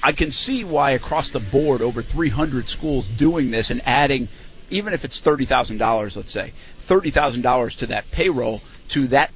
I can see why across the board over 300 schools doing this and adding, even if it's $30,000, let's say, $30,000 to that payroll, to that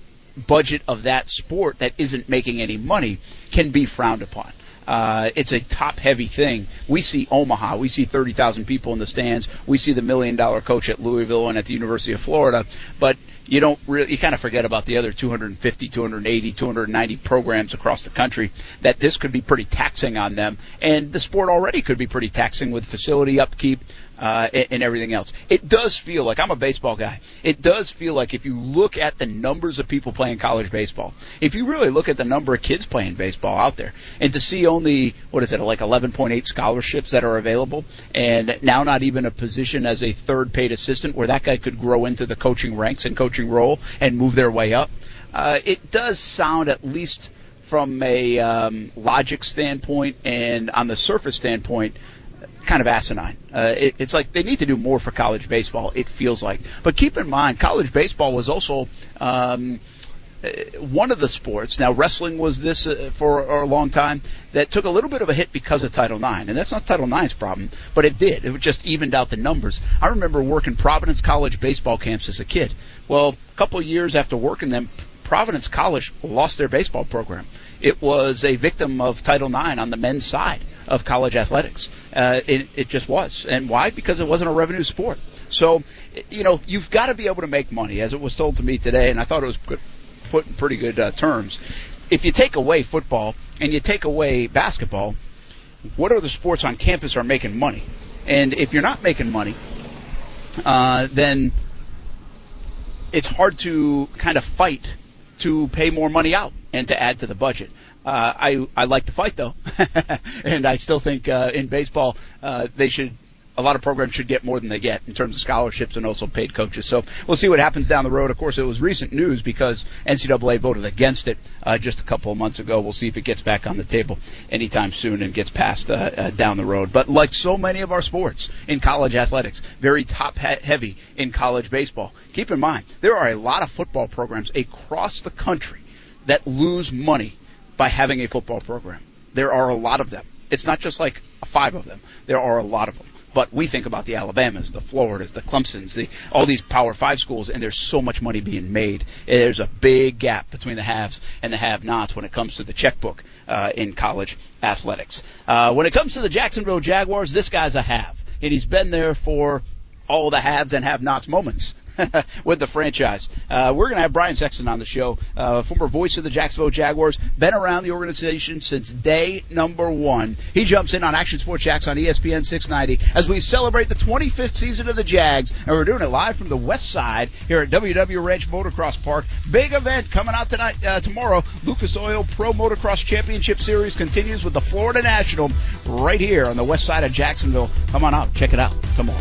budget of that sport that isn't making any money, can be frowned upon. It's a top-heavy thing. We see Omaha. We see 30,000 people in the stands. We see the $1 million coach at Louisville and at the University of Florida. But you don't really, you kind of forget about the other 250, 280, 290 programs across the country. That this could be pretty taxing on them, and the sport already could be pretty taxing with facility upkeep and everything else. It does feel like, I'm a baseball guy, it does feel like if you look at the numbers of people playing college baseball, if you really look at the number of kids playing baseball out there, and to see only, what is it, like 11.8 scholarships that are available, and now not even a position as a third paid assistant where that guy could grow into the coaching ranks and coaching role and move their way up, it does sound, at least from a logic standpoint and on the surface standpoint, kind of asinine. It's like they need to do more for college baseball, it feels like. But keep in mind, college baseball was also one of the sports, now wrestling was this for a long time, that took a little bit of a hit because of Title IX. And that's not Title IX's problem, but it did. It just evened out the numbers. I remember working Providence College baseball camps as a kid. Well, a couple of years after working them, Providence College lost their baseball program. It was a victim of Title IX on the men's side of college athletics. It just was. And why? Because it wasn't a revenue sport. So, you know, you've got to be able to make money, as it was told to me today, and I thought it was put in pretty good terms. If you take away football and you take away basketball, what other sports on campus are making money? And if you're not making money, then it's hard to kind of fight to pay more money out and to add to the budget. I like to fight, though, and I still think in baseball a lot of programs should get more than they get in terms of scholarships and also paid coaches. So we'll see what happens down the road. Of course, it was recent news because NCAA voted against it just a couple of months ago. We'll see if it gets back on the table anytime soon and gets passed down the road. But like so many of our sports in college athletics, very top-heavy in college baseball. Keep in mind, there are a lot of football programs across the country that lose money by having a football program. There are a lot of them. It's not just like 5 of them. There are a lot of them. But we think about the Alabamas, the Floridas, the Clemsons, all these Power 5 schools, and there's so much money being made. There's a big gap between the haves and the have-nots when it comes to the checkbook in college athletics. When it comes to the Jacksonville Jaguars, this guy's a have, and he's been there for all the haves and have-nots moments. with the franchise. We're going to have Brian Sexton on the show, former voice of the Jacksonville Jaguars, been around the organization since day number one. He jumps in on Action Sports Jacks on ESPN 690 as we celebrate the 25th season of the Jags, and we're doing it live from the west side here at WW Ranch Motocross Park. Big event coming out tonight, tomorrow. Lucas Oil Pro Motocross Championship Series continues with the Florida National right here on the west side of Jacksonville. Come on out, check it out tomorrow.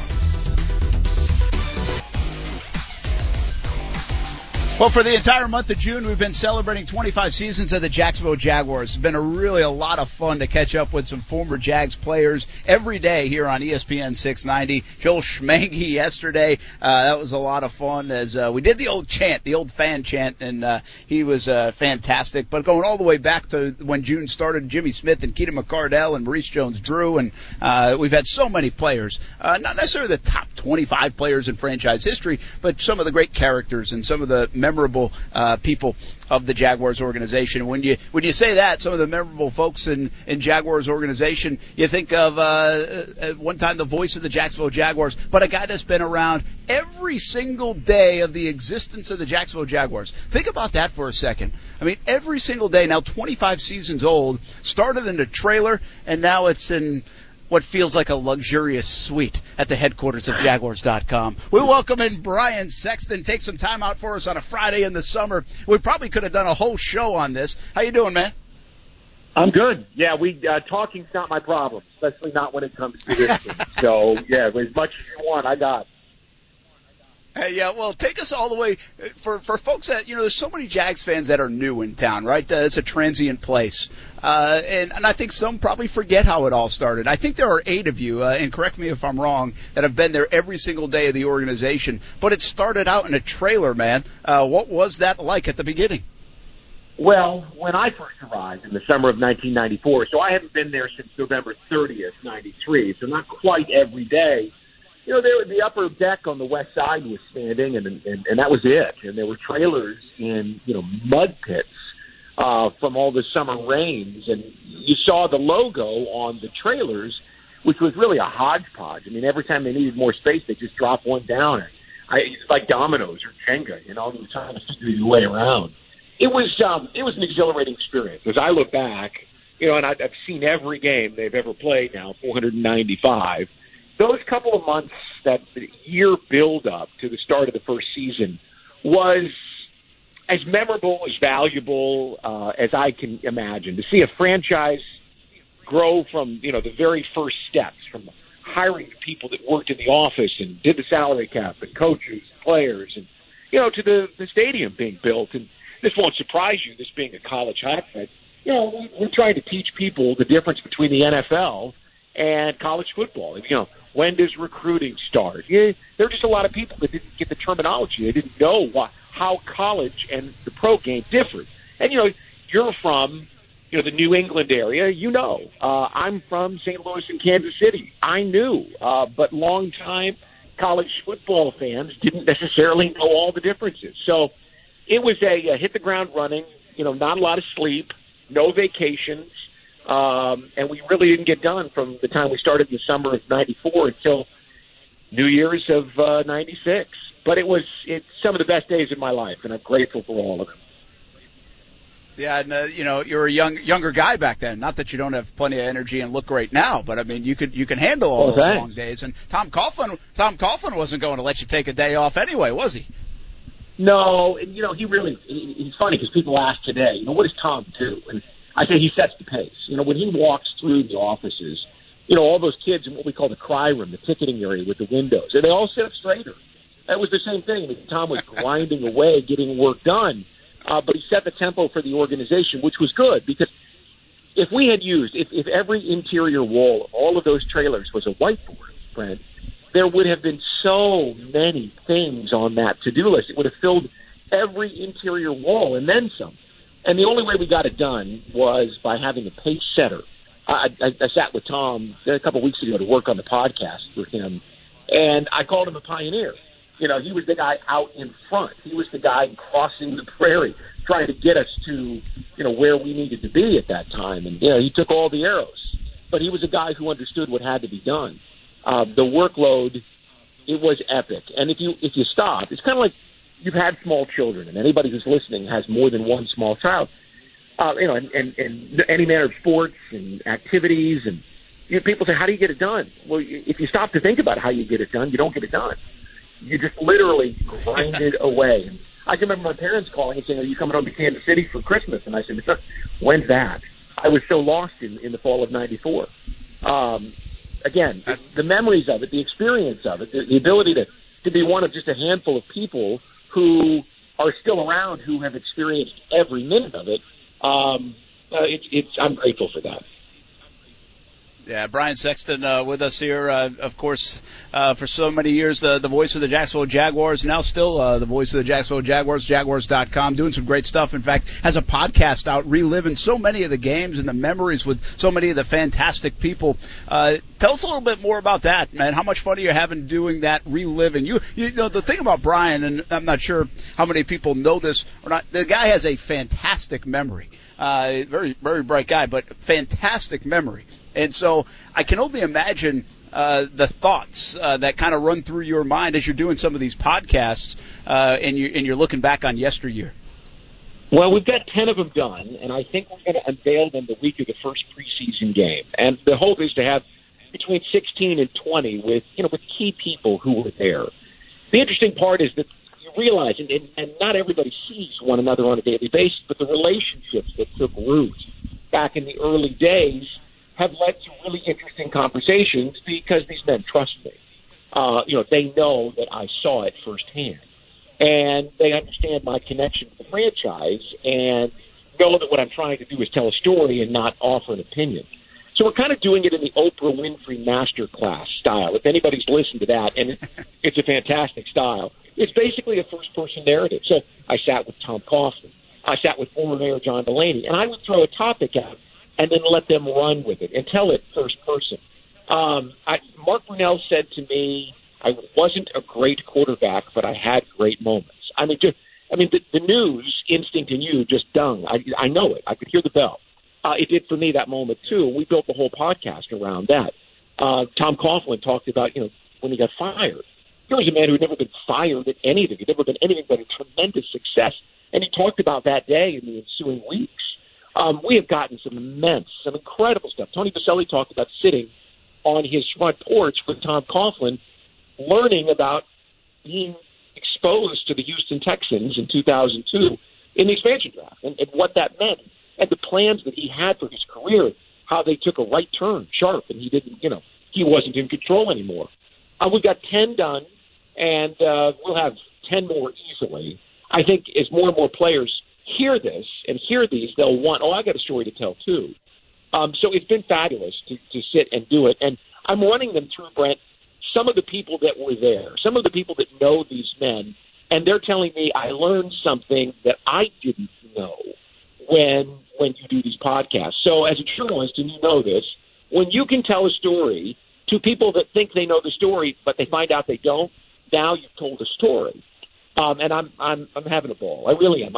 Well, for the entire month of June, we've been celebrating 25 seasons of the Jacksonville Jaguars. It's been a lot of fun to catch up with some former Jags players every day here on ESPN 690. Joel Schmangy yesterday, that was a lot of fun as we did the old chant, the old fan chant, and he was fantastic. But going all the way back to when June started, Jimmy Smith and Keita McCardell and Maurice Jones-Drew, and we've had so many players, not necessarily the top 25 players in franchise history, but some of the great characters and some of the memorable people of the Jaguars organization. When you say that, some of the memorable folks in Jaguars organization, you think of at one time the voice of the Jacksonville Jaguars, but a guy that's been around every single day of the existence of the Jacksonville Jaguars. Think about that for a second. I mean, every single day, now 25 seasons old, started in a trailer, and now it's in what feels like a luxurious suite at the headquarters of Jaguars.com. We welcome in Brian Sexton. Take some time out for us on a Friday in the summer. We probably could have done a whole show on this. How you doing, man? I'm good. Yeah, talking's not my problem, especially not when it comes to this thing. So, yeah, as much as you want, I got it. Yeah, well, take us all the way for folks that, there's so many Jags fans that are new in town, right? It's a transient place. And I think some probably forget how it all started. I think there are 8 of you, and correct me if I'm wrong, that have been there every single day of the organization. But it started out in a trailer, man. What was that like at the beginning? Well, when I first arrived in the summer of 1994, so I haven't been there since November 30th, 93, so not quite every day. The upper deck on the west side was standing, and that was it. And there were trailers in, mud pits from all the summer rains. And you saw the logo on the trailers, which was really a hodgepodge. I mean, every time they needed more space, they just dropped one down. It's like dominoes or Jenga, you were trying to figure your way around. It was an exhilarating experience. As I look back, and I've seen every game they've ever played now, 495. Those couple of months, that year build-up to the start of the first season, was as memorable, as valuable as I can imagine. To see a franchise grow from, the very first steps, from hiring people that worked in the office and did the salary cap and coaches, players, and, to the stadium being built. And this won't surprise you, this being a college hotbed. We're trying to teach people the difference between the NFL and college football. When does recruiting start? Yeah, there are just a lot of people that didn't get the terminology. They didn't know how college and the pro game differed. And, you're from, the New England area. I'm from St. Louis and Kansas City. I knew. But long-time college football fans didn't necessarily know all the differences. So it was a hit the ground running, not a lot of sleep, no vacations. And we really didn't get done from the time we started in the summer of 94 until New Year's of 96. But it's some of the best days of my life, and I'm grateful for all of them. Yeah, and you're a younger guy back then. Not that you don't have plenty of energy and look great now, but I mean, you can handle all those long days. And Tom Coughlin wasn't going to let you take a day off anyway, was he? No, and he's funny because people ask today, what does Tom do? And I say he sets the pace. When he walks through the offices, all those kids in what we call the cry room, the ticketing area with the windows, and they all sit up straighter. That was the same thing. I mean, Tom was grinding away, getting work done, but he set the tempo for the organization, which was good because if we had used, if every interior wall of all of those trailers was a whiteboard, Brent, there would have been so many things on that to-do list. It would have filled every interior wall and then some. And the only way we got it done was by having a pace setter. I sat with Tom a couple of weeks ago to work on the podcast for him, and I called him a pioneer. He was the guy out in front. He was the guy crossing the prairie, trying to get us to, where we needed to be at that time. And, he took all the arrows. But he was a guy who understood what had to be done. The workload It was epic. And if you stop, it's kind of like you've had small children, and anybody who's listening has more than one small child. And any manner of sports and activities, and people say, how do you get it done? Well, if you stop to think about how you get it done, you don't get it done. You just literally grind it away. And I can remember my parents calling and saying, are you coming home to Kansas City for Christmas? And I said, when's that? I was so lost in the fall of 94. Again, the memories of it, the experience of it, the ability to be one of just a handful of people who are still around, who have experienced every minute of it. I'm grateful for that. Yeah, Brian Sexton with us here. Of course, for so many years, the voice of the Jacksonville Jaguars, now still the voice of the Jacksonville Jaguars, Jaguars.com, doing some great stuff. In fact, has a podcast out reliving so many of the games and the memories with so many of the fantastic people. Tell us a little bit more about that, man. How much fun are you having doing that, reliving? You know, the thing about Brian, and I'm not sure how many people know this or not, the guy has a fantastic memory. Very, very bright guy, but fantastic memory. And so I can only imagine the thoughts that kind of run through your mind as you're doing some of these podcasts and you're looking back on yesteryear. Well, we've got 10 of them done, and I think we're going to unveil them the week of the first preseason game. And the hope is to have between 16 and 20 with key people who were there. The interesting part is that you realize, and not everybody sees one another on a daily basis, but the relationships that took root back in the early days have led to really interesting conversations because these men trust me. They know that I saw it firsthand, and they understand my connection to the franchise and know that what I'm trying to do is tell a story and not offer an opinion. So we're kind of doing it in the Oprah Winfrey Masterclass style. If anybody's listened to that, and it's a fantastic style, it's basically a first-person narrative. So I sat with Tom Coughlin. I sat with former Mayor John Beilein, and I would throw a topic out and then let them run with it and tell it first person. Mark Brunell said to me, I wasn't a great quarterback, but I had great moments. The news instinct in you just dung. I know it. I could hear the bell. It did for me that moment, too. We built the whole podcast around that. Tom Coughlin talked about, when he got fired. Here was a man who had never been fired at anything. He'd never been anything but a tremendous success. And he talked about that day in the ensuing weeks. We have gotten some incredible stuff. Tony Boselli talked about sitting on his front porch with Tom Coughlin, learning about being exposed to the Houston Texans in 2002 in the expansion draft and what that meant and the plans that he had for his career, how they took a right turn sharp and he didn't, he wasn't in control anymore. We've got 10 done, and we'll have 10 more easily. I think as more and more players hear this and hear these, they'll want, I got a story to tell, too. So it's been fabulous to sit and do it. And I'm running them through, Brent, some of the people that were there, some of the people that know these men, and they're telling me I learned something that I didn't know when you do these podcasts. So as a journalist, and you know this, when you can tell a story to people that think they know the story, but they find out they don't, now you've told a story. And I'm having a ball. I really am.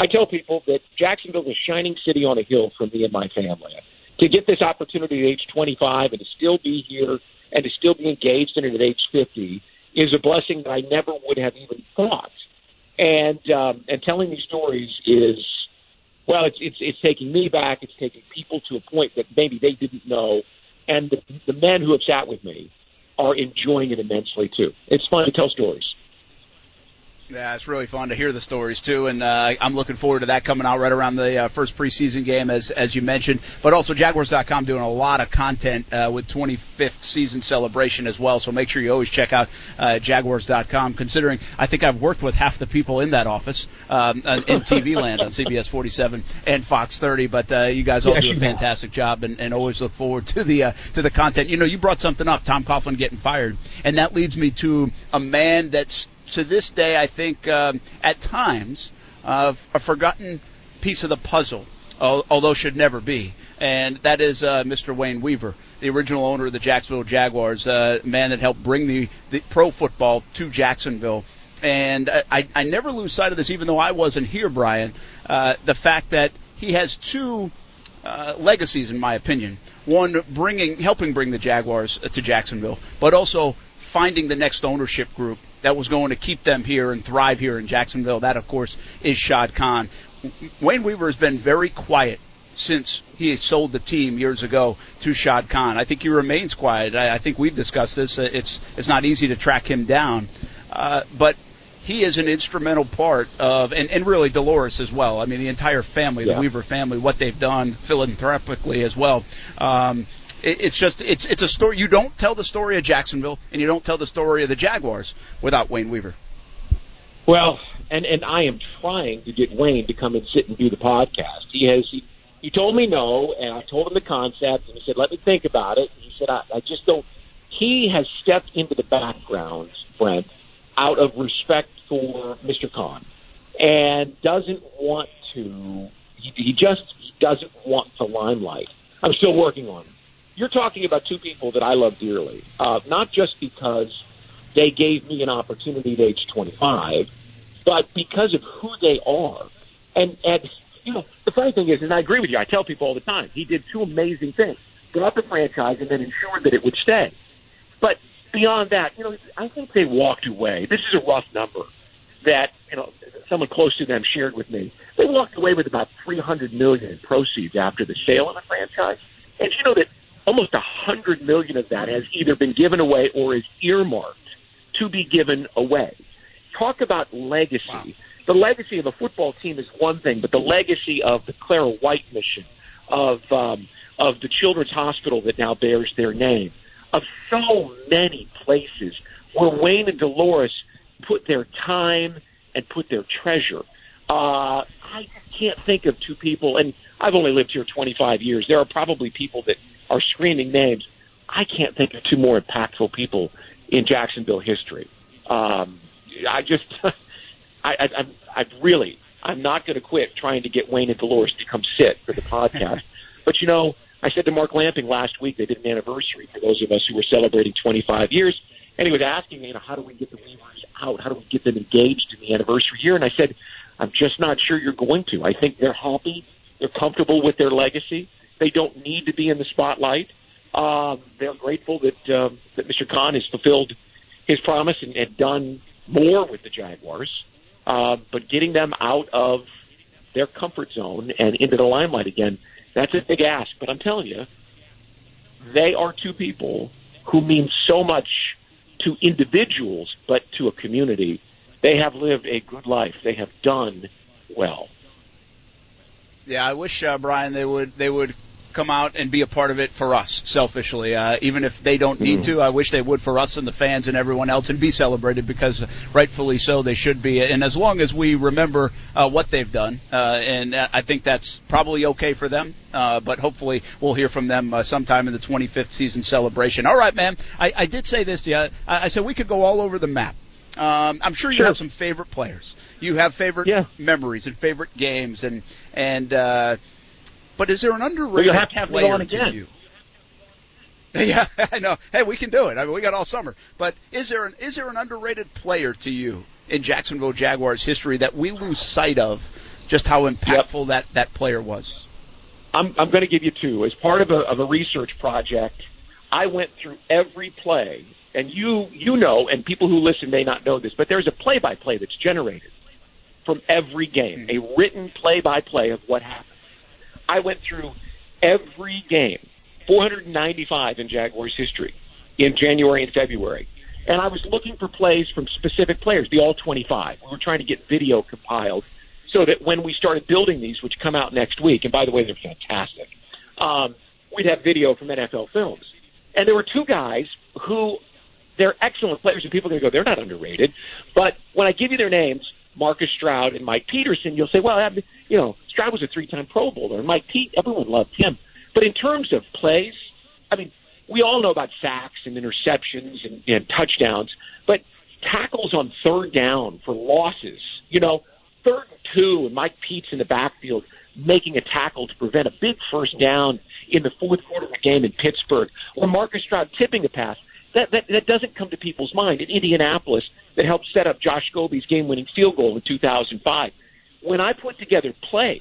I tell people that Jacksonville is a shining city on a hill for me and my family. To get this opportunity at age 25 and to still be here and to still be engaged in it at age 50 is a blessing that I never would have even thought. And telling these stories is, it's taking me back. It's taking people to a point that maybe they didn't know. And the men who have sat with me are enjoying it immensely, too. It's fun to tell stories. Yeah, it's really fun to hear the stories, too, and I'm looking forward to that coming out right around the first preseason game, as you mentioned. But also Jaguars.com doing a lot of content with 25th season celebration as well, so make sure you always check out Jaguars.com, considering I think I've worked with half the people in that office in TV land on CBS 47 and Fox 30, but you guys all do a fantastic job and always look forward to the content. You brought something up, Tom Coughlin getting fired, and that leads me to a man that's, to this day, I think at times a forgotten piece of the puzzle, although should never be, and that is Mr. Wayne Weaver, the original owner of the Jacksonville Jaguars, a man that helped bring the pro football to Jacksonville. And I never lose sight of this, even though I wasn't here, Brian, the fact that he has two legacies, in my opinion. One, helping bring the Jaguars to Jacksonville, but also finding the next ownership group that was going to keep them here and thrive here in Jacksonville. That, of course, is Shad Khan. Wayne Weaver has been very quiet since he sold the team years ago to Shad Khan. I think he remains quiet. I think we've discussed this. It's not easy to track him down. But he is an instrumental part of, and really Dolores as well. I mean, the entire family, the Weaver family, what they've done philanthropically as well. It's a story. You don't tell the story of Jacksonville, and you don't tell the story of the Jaguars without Wayne Weaver. Well, and I am trying to get Wayne to come and sit and do the podcast. He told me no, and I told him the concept, and he said, let me think about it. And he said, I just don't. He has stepped into the background, Brent, out of respect for Mr. Khan, and doesn't want to. He just doesn't want the limelight. I'm still working on it. You're talking about two people that I love dearly, not just because they gave me an opportunity at age 25, but because of who they are. And you know, the funny thing is, and I agree with you, I tell people all the time, he did two amazing things, brought the franchise and then ensured that it would stay. But beyond that, you know, I think they walked away. This is a rough number that, you know, someone close to them shared with me. They walked away with about $300 million in proceeds after the sale of the franchise. And you know that almost $100 million of that has either been given away or is earmarked to be given away. Talk about legacy. Wow. The legacy of a football team is one thing, but the legacy of the Clara White mission, of the Children's Hospital that now bears their name, of so many places where Wayne and Dolores put their time and put their treasure. I can't think of two people, and I've only lived here 25 years. There are probably people that are screaming names. I can't think of two more impactful people in Jacksonville history. I'm not going to quit trying to get Wayne and Dolores to come sit for the podcast. But, you know, I said to Mark Lamping last week, they did an anniversary for those of us who were celebrating 25 years. And he was asking me, you know, how do we get the Weavers out? How do we get them engaged in the anniversary year? And I said, I'm just not sure you're going to. I think they're happy. They're comfortable with their legacy. They don't need to be in the spotlight. They're grateful that that Mr. Khan has fulfilled his promise and done more with the Jaguars. But getting them out of their comfort zone and into the limelight again, that's a big ask. But I'm telling you, they are two people who mean so much to individuals, but to a community. They have lived a good life. They have done well. Yeah, I wish, Brian, they would come out and be a part of it for us, selfishly. Even if they don't need to, I wish they would for us and the fans and everyone else, and be celebrated, because rightfully so, they should be. And as long as we remember what they've done, and I think that's probably okay for them, but hopefully we'll hear from them sometime in the 25th season celebration. All right, man, I did say this to you. I said we could go all over the map. I'm sure you have some favorite players. You have favorite memories and favorite games, and but is there an underrated you'll have to have player on again. To you? Yeah, I know. Hey, we can do it. I mean, we got all summer. But is there an underrated player to you in Jacksonville Jaguars history that we lose sight of? Just how impactful that player was. I'm going to give you two. As part of a research project, I went through every play. And you know, and people who listen may not know this, but there's a play-by-play that's generated from every game, a written play-by-play of what happened. I went through every game, 495 in Jaguars history, in January and February. And I was looking for plays from specific players, the all 25. We were trying to get video compiled so that when we started building these, which come out next week, and by the way, they're fantastic, we'd have video from NFL Films. And there were two guys who... They're excellent players, and people are going to go, they're not underrated. But when I give you their names, Marcus Stroud and Mike Peterson, you'll say, well, you know, Stroud was a three-time Pro Bowler, and Mike Pete, everyone loved him. But in terms of plays, I mean, we all know about sacks and interceptions and touchdowns, but tackles on third down for losses, you know, 3rd and 2, and Mike Pete's in the backfield making a tackle to prevent a big first down in the fourth quarter of the game in Pittsburgh, or Marcus Stroud tipping a pass. That doesn't come to people's mind. In Indianapolis, that helped set up Josh Scobie's game-winning field goal in 2005. When I put together plays,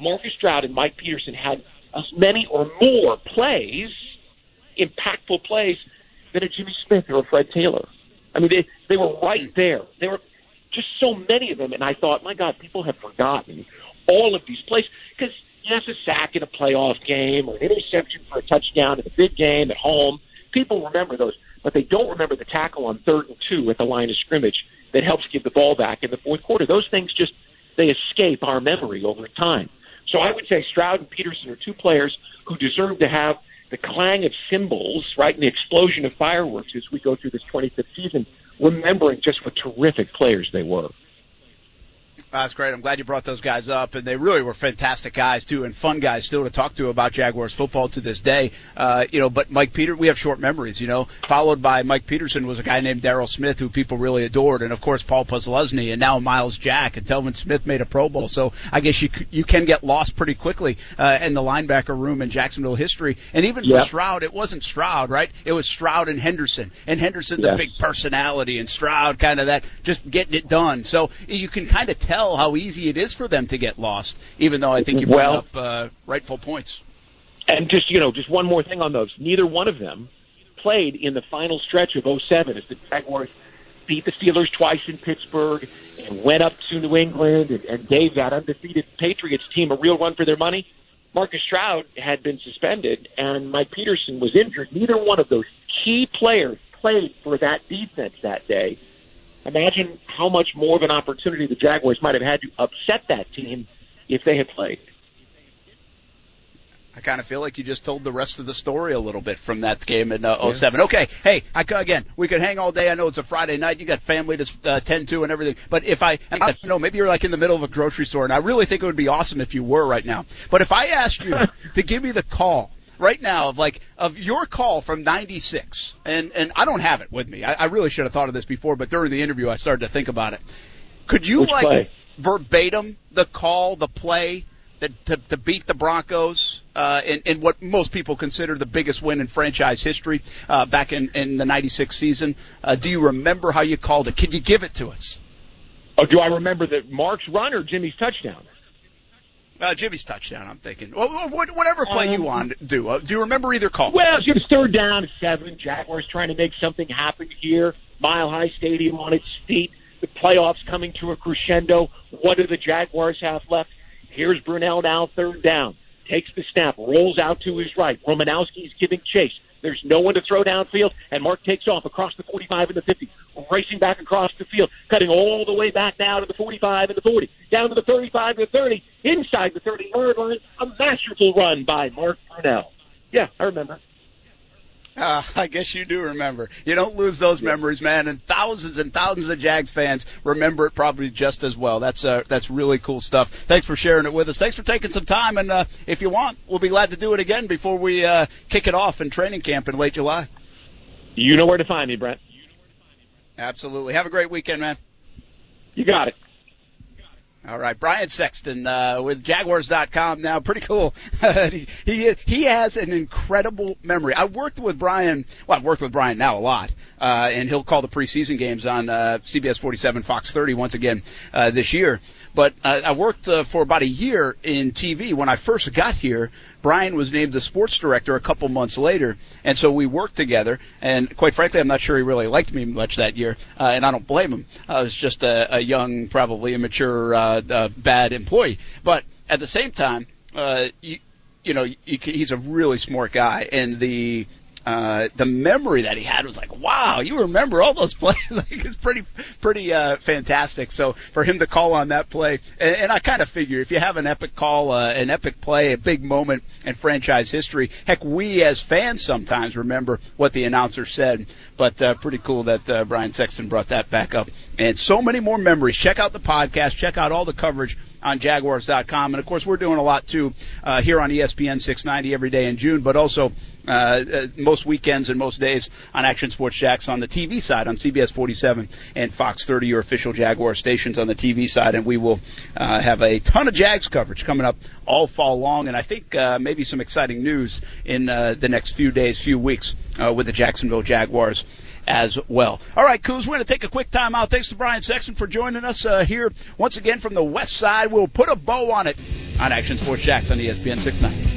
Marcus Stroud and Mike Peterson had as many or more plays, impactful plays, than a Jimmy Smith or a Fred Taylor. I mean, they were right there. There were just so many of them, and I thought, my God, people have forgotten all of these plays. Because, yes, a sack in a playoff game or an interception for a touchdown in a big game at home, people remember those. But they don't remember the tackle on 3rd and 2 at the line of scrimmage that helps give the ball back in the fourth quarter. Those things just, they escape our memory over time. So I would say Stroud and Peterson are two players who deserve to have the clang of cymbals, right, and the explosion of fireworks as we go through this 25th season, remembering just what terrific players they were. That's great. I'm glad you brought those guys up, and they really were fantastic guys too, and fun guys still to talk to about Jaguars football to this day. But Mike Peter, we have short memories. Followed by Mike Peterson was a guy named Darryl Smith who people really adored, and of course Paul Posluszny, and now Miles Jack, and Telvin Smith made a Pro Bowl. So I guess you can get lost pretty quickly in the linebacker room in Jacksonville history. And even for Stroud, it wasn't Stroud, right? It was Stroud and Henderson, the big personality, and Stroud kind of that just getting it done. So you can kind of tell how easy it is for them to get lost, even though I think you brought up rightful points. And just one more thing on those. Neither one of them played in the final stretch of 2007 as the Jaguars beat the Steelers twice in Pittsburgh and went up to New England and gave that undefeated Patriots team a real run for their money. Marcus Stroud had been suspended, and Mike Peterson was injured. Neither one of those key players played for that defense that day. Imagine how much more of an opportunity the Jaguars might have had to upset that team if they had played. I kind of feel like you just told the rest of the story a little bit from that game in 2007. Okay, hey, again, we could hang all day. I know it's a Friday night. You got family to tend to and everything. But if I don't know, maybe you're like in the middle of a grocery store, and I really think it would be awesome if you were right now. But if I asked you to give me the call right now of your call from 96, and I don't have it with me. I really should have thought of this before, but during the interview I started to think about it. Could you verbatim the call, the play that to beat the Broncos in what most people consider the biggest win in franchise history back in the 96 season? Do you remember how you called it? Could you give it to us? Oh, do I remember that Mark's run or Jimmy's touchdown? Jimmy's touchdown, I'm thinking. Well, whatever play you want to do. Do you remember either call? Well, it's 3rd down and 7. Jaguars trying to make something happen here. Mile High Stadium on its feet. The playoffs coming to a crescendo. What do the Jaguars have left? Here's Brunell now, 3rd down. Takes the snap, rolls out to his right. Romanowski's giving chase. There's no one to throw downfield, and Mark takes off across the 45 and the 50, racing back across the field, cutting all the way back now to the 45 and the 40, down to the 35 and the 30, inside the 30-yard line, a masterful run by Mark Brunell. Yeah, I remember. I guess you do remember. You don't lose those memories, man, and thousands of Jags fans remember it probably just as well. That's really cool stuff. Thanks for sharing it with us. Thanks for taking some time, and if you want, we'll be glad to do it again before we kick it off in training camp in late July. You know where to find me, Brent. Absolutely. Have a great weekend, man. You got it. All right, Brian Sexton with Jaguars.com now. Pretty cool. He has an incredible memory. I worked with Brian. Well, I've worked with Brian now a lot, and he'll call the preseason games on CBS 47, Fox 30 once again this year. But I worked for about a year in TV. When I first got here, Brian was named the sports director a couple months later, and so we worked together. And quite frankly, I'm not sure he really liked me much that year, and I don't blame him. I was just a young, probably immature, bad employee. But at the same time, he's a really smart guy, and the memory that he had was like, wow, you remember all those plays. It's pretty fantastic. So for him to call on that play, and I kind of figure if you have an epic call, an epic play, a big moment in franchise history, heck, we as fans sometimes remember what the announcer said. But pretty cool that Brian Sexton brought that back up. And so many more memories. Check out the podcast. Check out all the coverage on Jaguars.com. And, of course, we're doing a lot, too, here on ESPN 690 every day in June, but also most weekends and most days on Action Sports Jacks on the TV side on CBS 47 and Fox 30, your official Jaguar stations on the TV side. And we will have a ton of Jags coverage coming up all fall long, and I think maybe some exciting news in the next few weeks with the Jacksonville Jaguars as well. All right, Coos, we're going to take a quick time out. Thanks to Brian Sexton for joining us here once again from the West Side. We'll put a bow on it on Action Sports Jacks on ESPN 690.